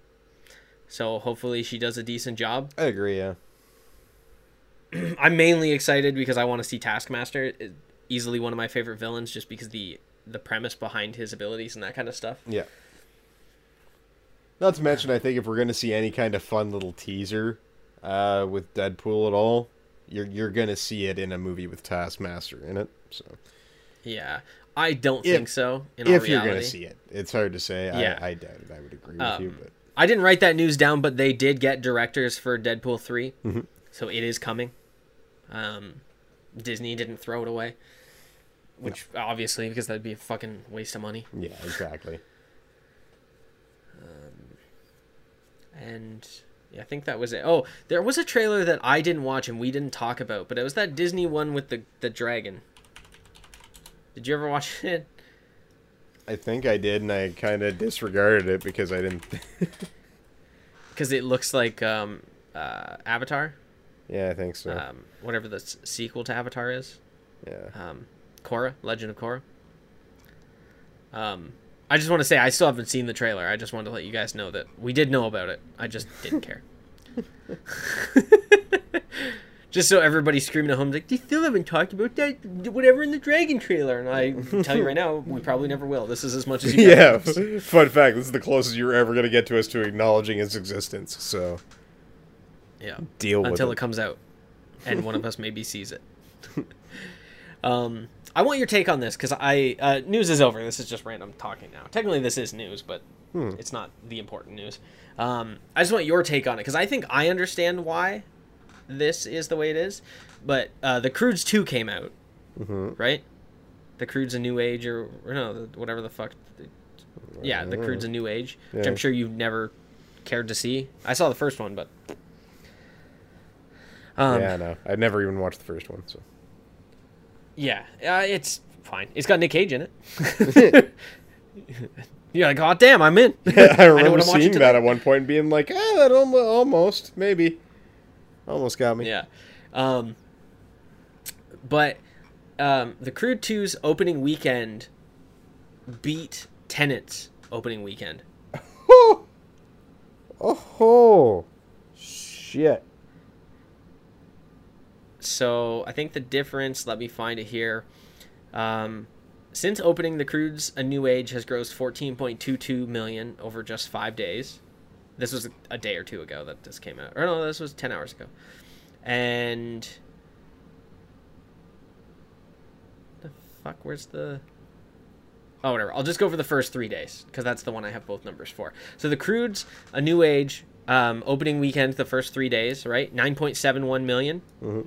hopefully she does a decent job. I agree, yeah. I'm mainly excited because I want to see Taskmaster. Easily one of my favorite villains just because the premise behind his abilities and that kind of stuff. Yeah. Not to mention, I think if we're going to see any kind of fun little teaser with Deadpool at all, you're going to see it in a movie with Taskmaster in it, so... Yeah, I don't think so. If you're going to see it, it's hard to say. Yeah. I doubt it. I would agree with you. But I didn't write that news down, but they did get directors for Deadpool 3, mm-hmm. so it is coming. Disney didn't throw it away, which obviously because that'd be a fucking waste of money. Yeah, exactly. And yeah, I think that was it. Oh, there was a trailer that I didn't watch and we didn't talk about, but it was that Disney one with the dragon. Did you ever watch it? I think I did, and I kind of disregarded it because I didn't... Because it looks like Avatar? Yeah, I think so. Whatever the sequel to Avatar is. Yeah. Korra, Legend of Korra. I just want to say, I still haven't seen the trailer. I just wanted to let you guys know that we did know about it. I just didn't care. Just so everybody's screaming at home, like, they still haven't talked about that, whatever in the Dragon trailer. And I tell you right now, we probably never will. This is as much as you can. Yeah, fun fact, this is the closest you're ever going to get to us to acknowledging its existence. So, yeah, deal with it. Until it comes out, and one of us maybe sees it. I want your take on this, because news is over. This is just random talking now. Technically, this is news, but it's not the important news. I just want your take on it, because I think I understand why this is the way it is, but The Croods 2 came out, right? The Croods: A New Age, or no, whatever the fuck. Yeah, The Croods: A New Age, which I'm sure you've never cared to see. I saw the first one, but no, I'd never even watched the first one. So yeah, it's fine. It's got Nick Cage in it. You're like, oh damn, I'm in. Yeah, I remember seeing that at one point, and being like, that almost maybe. Almost got me. Yeah. But The Croods 2's opening weekend beat Tenet's opening weekend. Oh, shit. So I think the difference, let me find it here. Since opening, The Croods: A New Age has grossed $14.22 million over just 5 days. This was a day or two ago that this came out. Or no, this was 10 hours ago. And the fuck, where's the... Oh, whatever. I'll just go for the first 3 days because that's the one I have both numbers for. So The Croods: A New Age, opening weekend, the first 3 days, right? $9.71 million. Mm-hmm.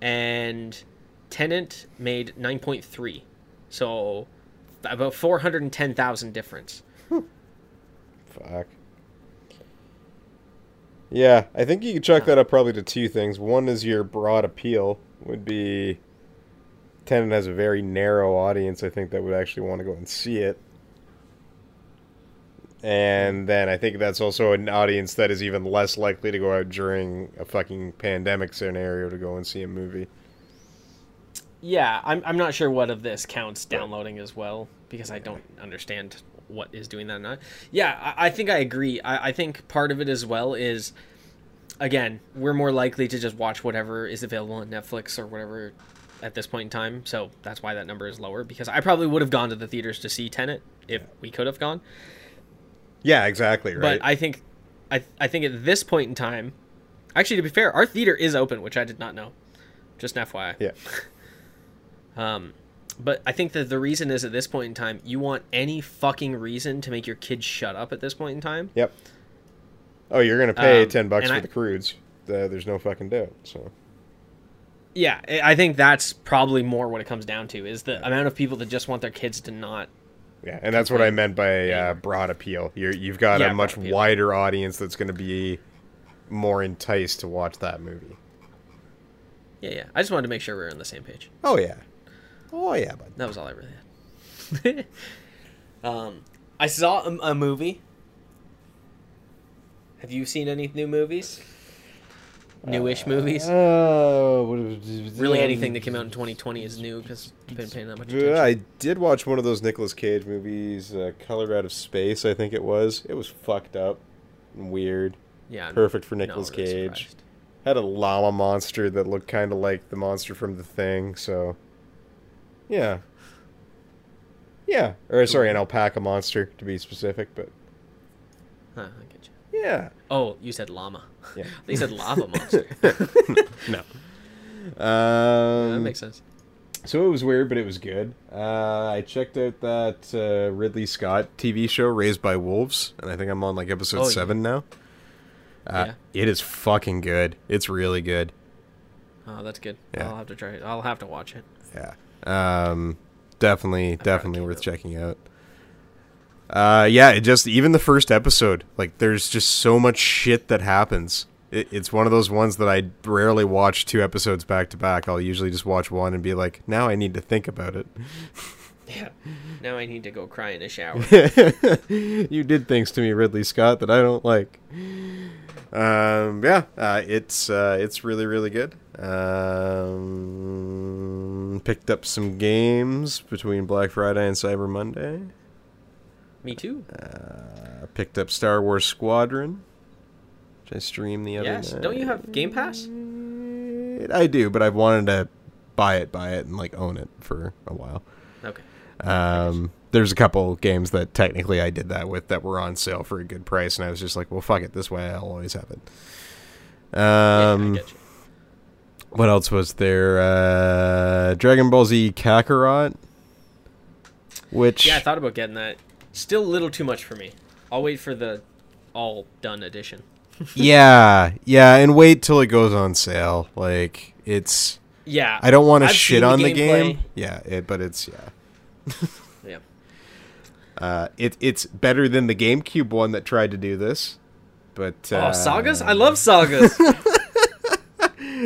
And Tenet made 9.3. So about 410,000 difference. Fuck. Yeah, I think you could chalk that up probably to two things. One is your broad appeal would be... Tenet has a very narrow audience, I think, that would actually want to go and see it. And then I think that's also an audience that is even less likely to go out during a fucking pandemic scenario to go and see a movie. Yeah, I'm not sure what of this counts downloading as well, because I don't understand what is doing that or not. Yeah, I think I agree. I think part of it as well is, again, we're more likely to just watch whatever is available on Netflix or whatever at this point in time, so that's why that number is lower, because I probably would have gone to the theaters to see Tenet if we could have gone. Yeah, exactly, right. But I think I think at this point in time, actually, to be fair, our theater is open, which I did not know. Just an FYI. Yeah. But I think that the reason is, at this point in time, you want any fucking reason to make your kids shut up at this point in time. Yep. Oh, you're going to pay $10 for The Croods. There's no fucking doubt, so... Yeah, I think that's probably more what it comes down to, is the amount of people that just want their kids to not... Yeah, and that's what I meant by broad appeal. You've got a much wider audience that's going to be more enticed to watch that movie. Yeah. I just wanted to make sure we were on the same page. Oh, yeah, bud. That was all I really had. I saw a movie. Have you seen any new movies? Newish movies? Really, anything that came out in 2020 is new, because I've been paying that much attention. I did watch one of those Nicolas Cage movies, Color Out of Space, I think it was. It was fucked up and weird. Yeah. Perfect for Nicolas Cage. Surprised. Had a llama monster that looked kind of like the monster from The Thing, so... Yeah. Yeah. Or, sorry, an alpaca monster, to be specific, but... Huh, I get you. Yeah. Oh, you said llama. Yeah. They said lava monster. No. That makes sense. So it was weird, but it was good. I checked out that Ridley Scott TV show, Raised by Wolves, and I think I'm on like episode 7 now. It is fucking good. It's really good. Oh, that's good. Yeah. I'll have to try it. I'll have to watch it. Yeah. Definitely worth checking out. It just, even the first episode, like, there's just so much shit that happens. It's one of those ones that I rarely watch two episodes back to back. I'll usually just watch one and be like, now I need to think about it. Yeah, now I need to go cry in a shower. You did things to me, Ridley Scott, that I don't like. It's really, really good. Picked up some games between Black Friday and Cyber Monday. Me too. Picked up Star Wars Squadron, which I streamed the other night. Yes, don't you have Game Pass? I do, but I've wanted to buy it, and like own it for a while. Okay. There's a couple games that technically I did that with that were on sale for a good price, and I was just like, well, fuck it, this way I'll always have it. I get you. What else was there? Dragon Ball Z Kakarot, which... Yeah, I thought about getting that. Still a little too much for me. I'll wait for the all-done edition. Yeah, and wait till it goes on sale. Like, it's... Yeah. I don't want to shit on the game. Yeah, but it's... Yeah. Yeah. It's better than the GameCube one that tried to do this. But... Sagas? I love Sagas!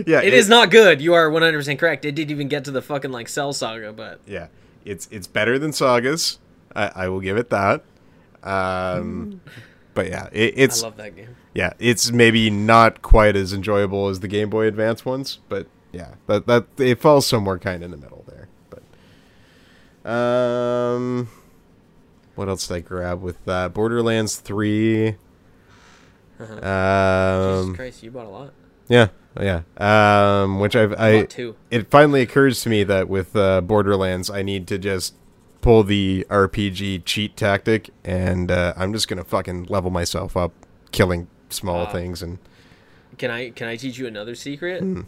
Yeah, it is not good. You are 100% correct. It didn't even get to the fucking, like, Cell Saga, but... Yeah. It's better than Sagas. I will give it that. But yeah, it's... I love that game. Yeah, it's maybe not quite as enjoyable as the Game Boy Advance ones, but yeah, that it falls somewhere kind of in the middle there. But What else did I grab with that? Borderlands 3. Jesus Christ, you bought a lot. Yeah, yeah. Which I it finally occurs to me that with Borderlands, I need to just pull the RPG cheat tactic, and I'm just gonna fucking level myself up, killing small things. And can I teach you another secret? Mm.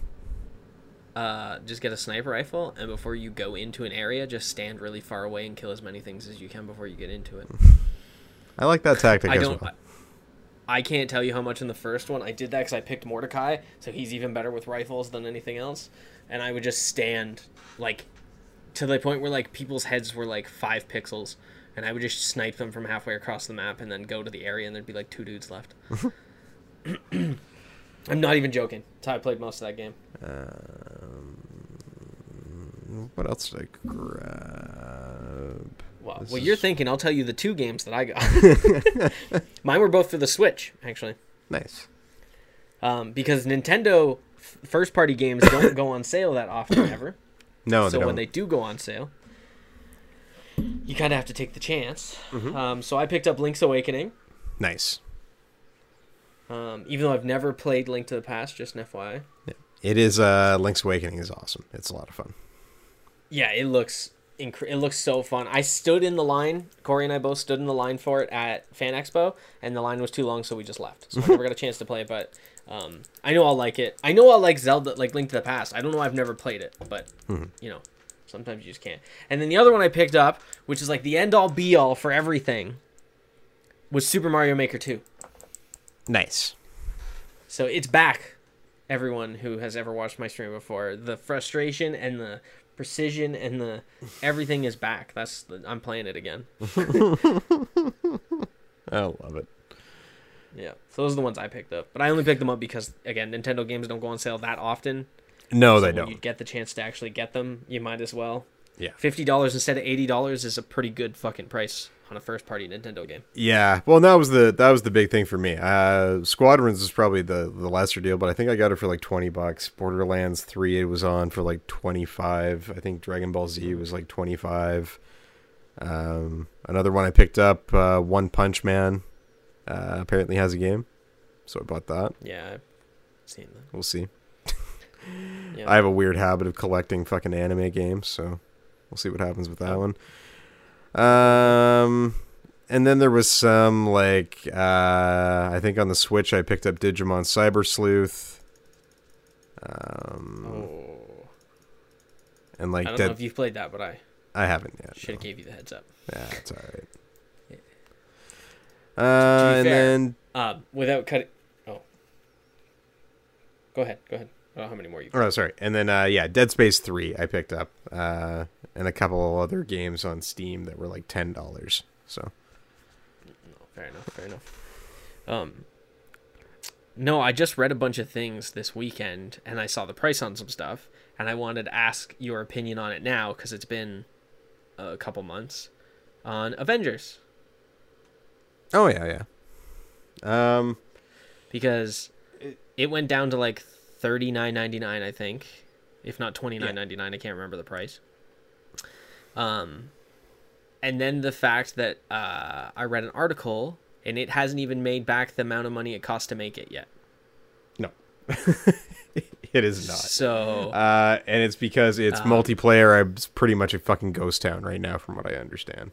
Just get a sniper rifle, and before you go into an area, just stand really far away and kill as many things as you can before you get into it. I like that tactic. I can't tell you how much in the first one I did that because I picked Mordecai, so he's even better with rifles than anything else. And I would just stand like to the point where like people's heads were like 5 pixels, and I would just snipe them from halfway across the map, and then go to the area, and there'd be like 2 dudes left. I'm not even joking. That's how I played most of that game. What else did I grab? Well, you're thinking. I'll tell you the 2 games that I got. Mine were both for the Switch, actually. Nice. Because Nintendo first-party games don't go on sale that often ever. No, so they don't. When they do go on sale, you kind of have to take the chance. Mm-hmm. So I picked up Link's Awakening. Nice. Even though I've never played Link to the Past, just an FYI. It is Link's Awakening is awesome. It's a lot of fun. Yeah, it looks. It looks so fun. I stood in the line. Corey and I both stood in the line for it at Fan Expo, and the line was too long, so we just left. So I never got a chance to play it, but I know I'll like it. I know I'll like Zelda, like Link to the Past. I don't know. I've never played it, but, you know, sometimes you just can't. And then the other one I picked up, which is like the end-all be-all for everything, was Super Mario Maker 2. Nice. So it's back, everyone who has ever watched my stream before. The frustration and the precision and the everything is back. I'm playing it again. I love it. Yeah, so those are the ones I picked up, but I only picked them up because, again, Nintendo games don't go on sale that often. No, so they don't. You get the chance to actually get them, you might as well. Yeah, $50 instead of $80 is a pretty good fucking price on a first party Nintendo game. Yeah, well, that was the big thing for me. Squadrons is probably the lesser deal, but I think I got it for like $20. Borderlands 3, it was on for like $25. I think Dragon Ball Z was like $25. Another one I picked up, One Punch Man, apparently has a game, so I bought that. Yeah, I've seen that. We'll see. Yeah. I have a weird habit of collecting fucking anime games, so we'll see what happens with that one. And then there was some, like, I think on the Switch I picked up Digimon Cyber Sleuth. And like, I don't know if you've played that, but I haven't yet. Should have gave you the heads up. Yeah, it's all right. Yeah. To be fair, and then without cutting. Oh, go ahead. I don't know how many more you got. Oh, sorry. And then, Dead Space 3 I picked up. And a couple other games on Steam that were like $10. So. No, fair enough. No, I just read a bunch of things this weekend, and I saw the price on some stuff, and I wanted to ask your opinion on it now, because it's been a couple months, on Avengers. Oh, yeah. Because it went down to like $39.99, I think, if not $29.99. I can't remember the price. And then the fact that I read an article, and it hasn't even made back the amount of money it cost to make it yet. No, it is not. So, and it's because it's multiplayer. It's pretty much a fucking ghost town right now, from what I understand.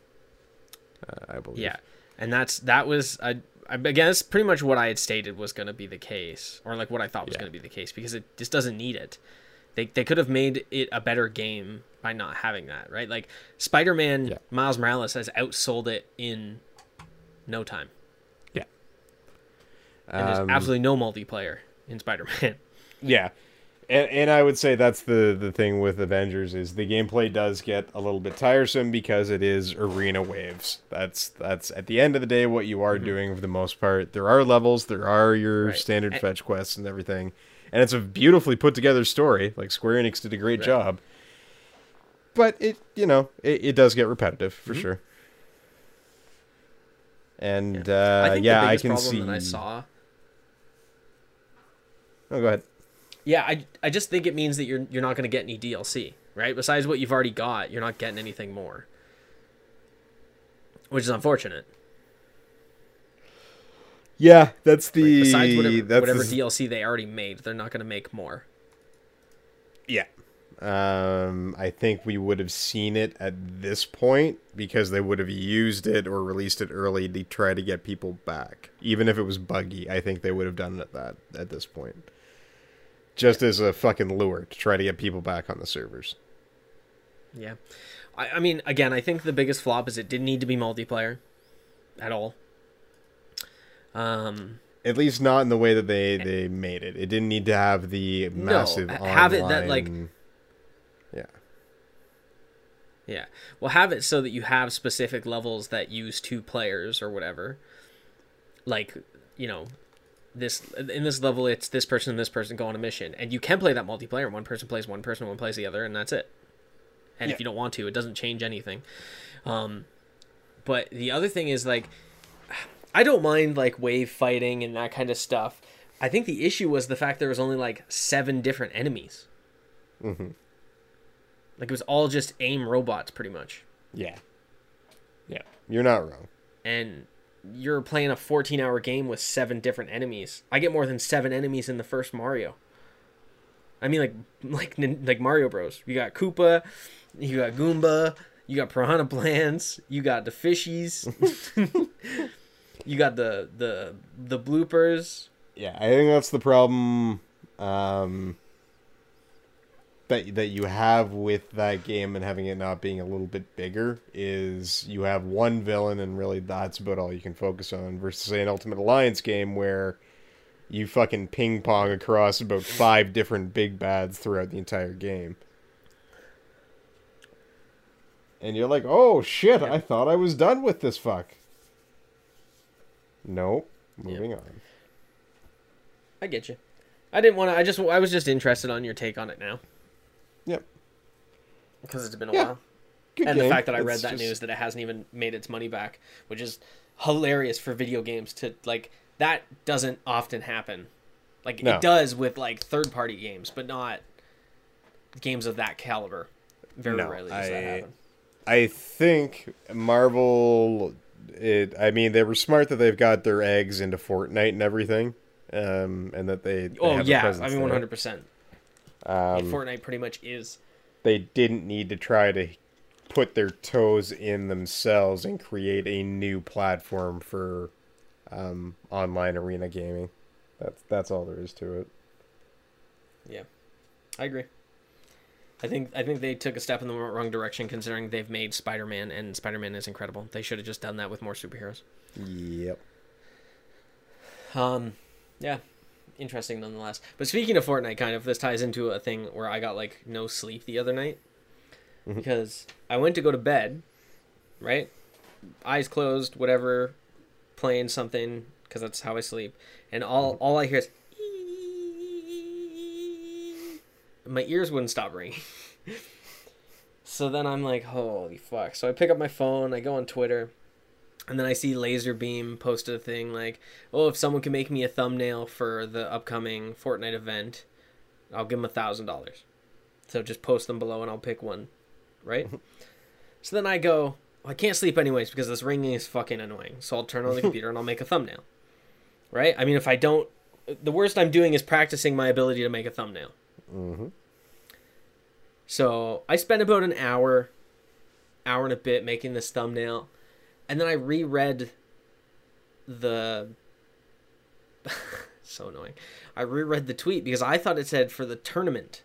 I believe. Yeah, and that was. I guess pretty much what I had stated was going to be the case, or like what I thought was going to be the case, because it just doesn't need it. They could have made it a better game by not having that, right? Like Spider-Man, Miles Morales has outsold it in no time. Yeah. And there's absolutely no multiplayer in Spider-Man. Yeah. And I would say that's the thing with Avengers, is the gameplay does get a little bit tiresome because it is arena waves. That's at the end of the day what you are doing for the most part. There are levels, there are your standard fetch quests and everything. And it's a beautifully put together story. Like Square Enix did a great job. But it does get repetitive for sure. And I think the biggest problem that I saw. Oh, go ahead. Yeah, I just think it means that you're not going to get any DLC, right? Besides what you've already got, you're not getting anything more. Which is unfortunate. Yeah, that's the... Like, besides whatever DLC they already made, they're not going to make more. Yeah. I think we would have seen it at this point because they would have used it or released it early to try to get people back. Even if it was buggy, I think they would have done it at this point. Just as a fucking lure to try to get people back on the servers. Yeah. I mean, again, I think the biggest flop is it didn't need to be multiplayer at all. At least not in the way that they made it. It didn't need to have the massive online... have it that, like... Yeah. Yeah. Well, have it so that you have specific levels that use two players or whatever. Like, you know, in this level, it's this person and this person go on a mission. And you can play that multiplayer. One person plays one person, one plays the other, and that's it. And if you don't want to, it doesn't change anything. But the other thing is, like... I don't mind, like, wave fighting and that kind of stuff. I think the issue was the fact there was only, like, 7 different enemies. Mm-hmm. Like, it was all just aim robots, pretty much. Yeah. Yeah. You're not wrong. And you're playing a 14-hour game with 7 different enemies. I get more than 7 enemies in the first Mario. I mean, like Mario Bros. You got Koopa, you got Goomba, you got Piranha Plants, you got the fishies. You got the bloopers. Yeah, I think that's the problem that you have with that game and having it not being a little bit bigger is you have one villain and really that's about all you can focus on versus, say, an Ultimate Alliance game where you fucking ping-pong across about 5 different big bads throughout the entire game. And you're like, oh, shit, yeah. I thought I was done with this fuck. No, moving on. I get you. I didn't want to. I was just interested on your take on it now. Yep. Because it's been a while. Good game. The fact that I read that news that it hasn't even made its money back, which is hilarious for video games to like. That doesn't often happen. Like it does with like third-party games, but not games of that caliber. Very rarely does that happen. I think Marvel. I mean, they were smart that they've got their eggs into Fortnite and everything, and that they have a presence there. 100%. Fortnite pretty much is. They didn't need to try to put their toes in themselves and create a new platform for online arena gaming. That's all there is to it. Yeah, I agree. I think they took a step in the wrong direction considering they've made Spider-Man, and Spider-Man is incredible. They should have just done that with more superheroes. Yep. Yeah. Interesting nonetheless. But speaking of Fortnite, kind of, this ties into a thing where I got, like, no sleep the other night. Mm-hmm. Because I went to go to bed, right? Eyes closed, whatever, playing something, because that's how I sleep. And all I hear is... my ears wouldn't stop ringing. So then I'm like, holy fuck. So I pick up my phone, I go on Twitter, and then I see Laserbeam posted a thing like, oh, if someone can make me a thumbnail for the upcoming Fortnite event, I'll give them $1,000. So just post them below and I'll pick one, right? So then I go, well, I can't sleep anyways because this ringing is fucking annoying. So I'll turn on the computer and I'll make a thumbnail, right? I mean, if I don't, the worst I'm doing is practicing my ability to make a thumbnail. Mm-hmm. So I spent about an hour and a bit making this thumbnail, and then I reread the so annoying. I reread the tweet because I thought it said for the tournament,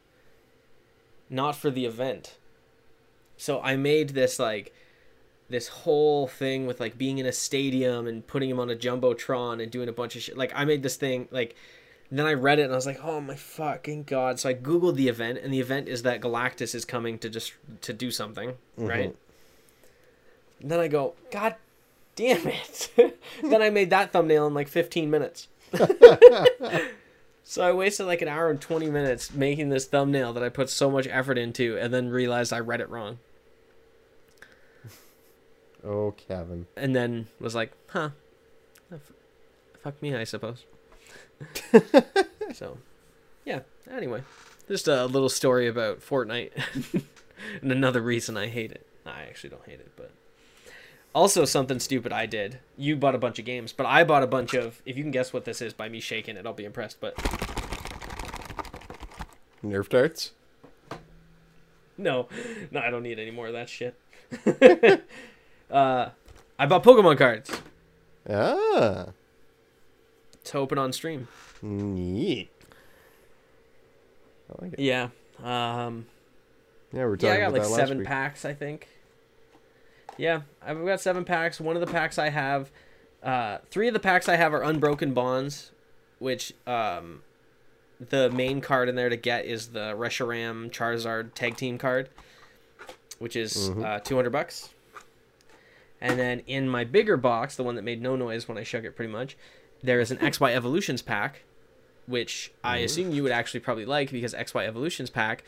not for the event. So I made this like this whole thing with like being in a stadium and putting him on a jumbotron and doing a bunch of shit. Like I made this thing like. And then I read it and I was like, oh my fucking God. So I Googled the event, and the event is that Galactus is coming to do something, mm-hmm. right? And then I go, God damn it. Then I made that thumbnail in like 15 minutes. So I wasted like an hour and 20 minutes making this thumbnail that I put so much effort into and then realized I read it wrong. Oh, Kevin. And then was like, huh, fuck me, I suppose. So yeah, anyway, just a little story about Fortnite and another reason I hate it. I actually don't hate it, but Also, something stupid I did. You bought a bunch of games, but I bought a bunch of... If you can guess what this is by me shaking it, I'll be impressed, but... Nerf darts? No. No, I don't need any more of that shit. I bought Pokemon cards. Ah. To open on stream. Neat. I like it. Yeah. Yeah, we're talking about that last week. I got like 7 packs, I think. Yeah, I've got 7 packs. One of the packs I have, 3 of the packs I have are Unbroken Bonds, which the main card in there to get is the Reshiram Charizard Tag Team card, which is $200. And then in my bigger box, the one that made no noise when I shook it pretty much, there is an XY Evolutions pack, which I assume you would actually probably like because XY Evolutions pack,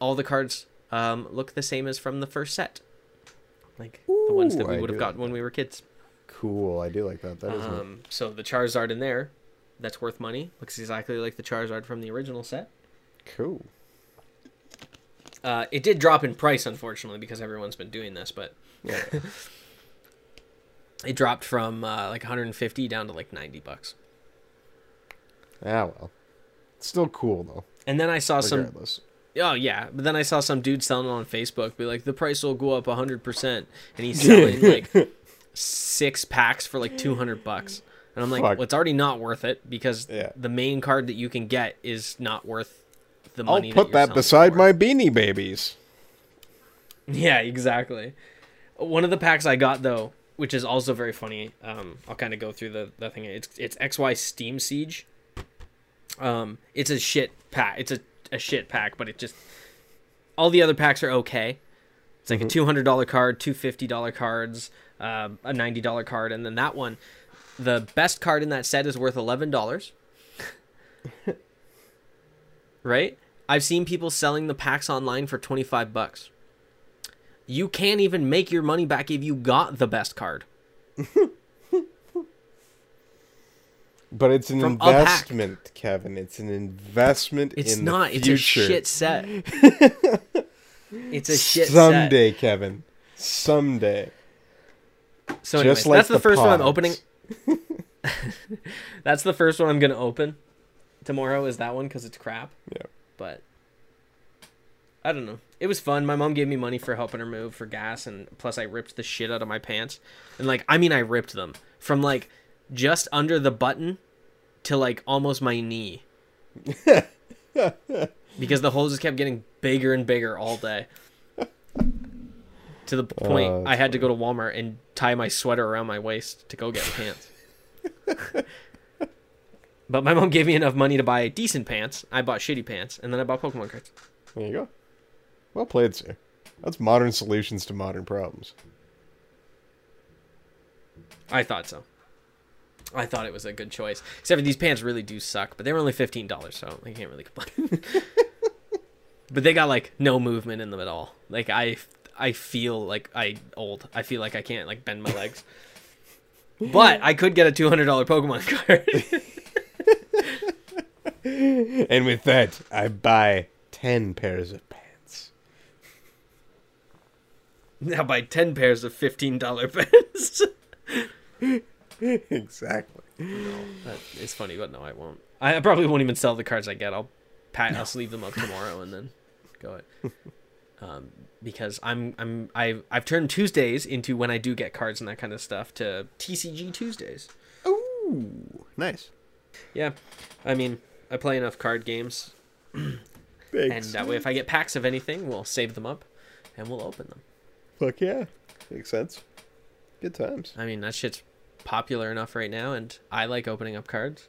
all the cards look the same as from the first set. Like the ones that we would have gotten when we were kids. Cool, I do like that. That is nice. So the Charizard in there, that's worth money. Looks exactly like the Charizard from the original set. Cool. It did drop in price, unfortunately, because everyone's been doing this, but yeah. It dropped from like $150 down to like $90. Ah, well, it's still cool though. And then I saw some. Oh, yeah. But then I saw some dude selling it on Facebook. Be like, the price will go up 100%. And he's selling like 6 packs for like $200. And I'm like, well, it's already not worth it because the main card that you can get is not worth the money. I'll put that beside my Beanie Babies. Yeah, exactly. One of the packs I got, though, which is also very funny. I'll kind of go through the thing. It's XY Steam Siege. It's a shit pack. It's a shit pack, but it just, all the other packs are okay. It's like a $200 card, $250 cards, a $90 card, and then that one, the best card in that set is worth $11. Right? I've seen people selling the packs online for $25. You can't even make your money back if you got the best card. But it's an investment, Kevin. It's an investment in the future. It's not. It's a shit set. It's a shit set. Someday, Kevin. Someday. So anyways, that's the first one I'm opening. That's the first one I'm going to open tomorrow is that one because it's crap. Yeah. But I don't know. It was fun. My mom gave me money for helping her move for gas. And plus I ripped the shit out of my pants. And like, I mean, I ripped them from like, just under the button to like almost my knee because the holes just kept getting bigger and bigger all day to the point I had to go to Walmart and tie my sweater around my waist to go get pants. But my mom gave me enough money to buy decent pants. I bought shitty pants and then I bought Pokemon cards. There you go. Well played, sir. That's modern solutions to modern problems. I thought so. I thought it was a good choice. Except for these pants really do suck, but they were only $15, so I can't really complain. But they got like no movement in them at all. Like I feel like I feel like I can't like bend my legs. But I could get a $200 Pokemon card. And with that, I buy 10 pairs of pants. Now buy 10 pairs of $15 pants. Exactly. No, it's funny, but no, I won't. I probably won't even sell the cards I get. I'll sleeve them up tomorrow and then go it. Because I've turned Tuesdays into when I do get cards and that kind of stuff to TCG Tuesdays. Oh, nice. Yeah, I mean, I play enough card games, and that way, if I get packs of anything, we'll save them up and we'll open them. Fuck yeah, makes sense. Good times. I mean, that shit's popular enough right now, and I like opening up cards.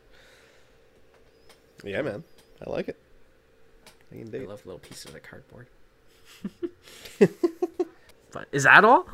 Yeah, man, I like it. I love little pieces of cardboard. But is that all?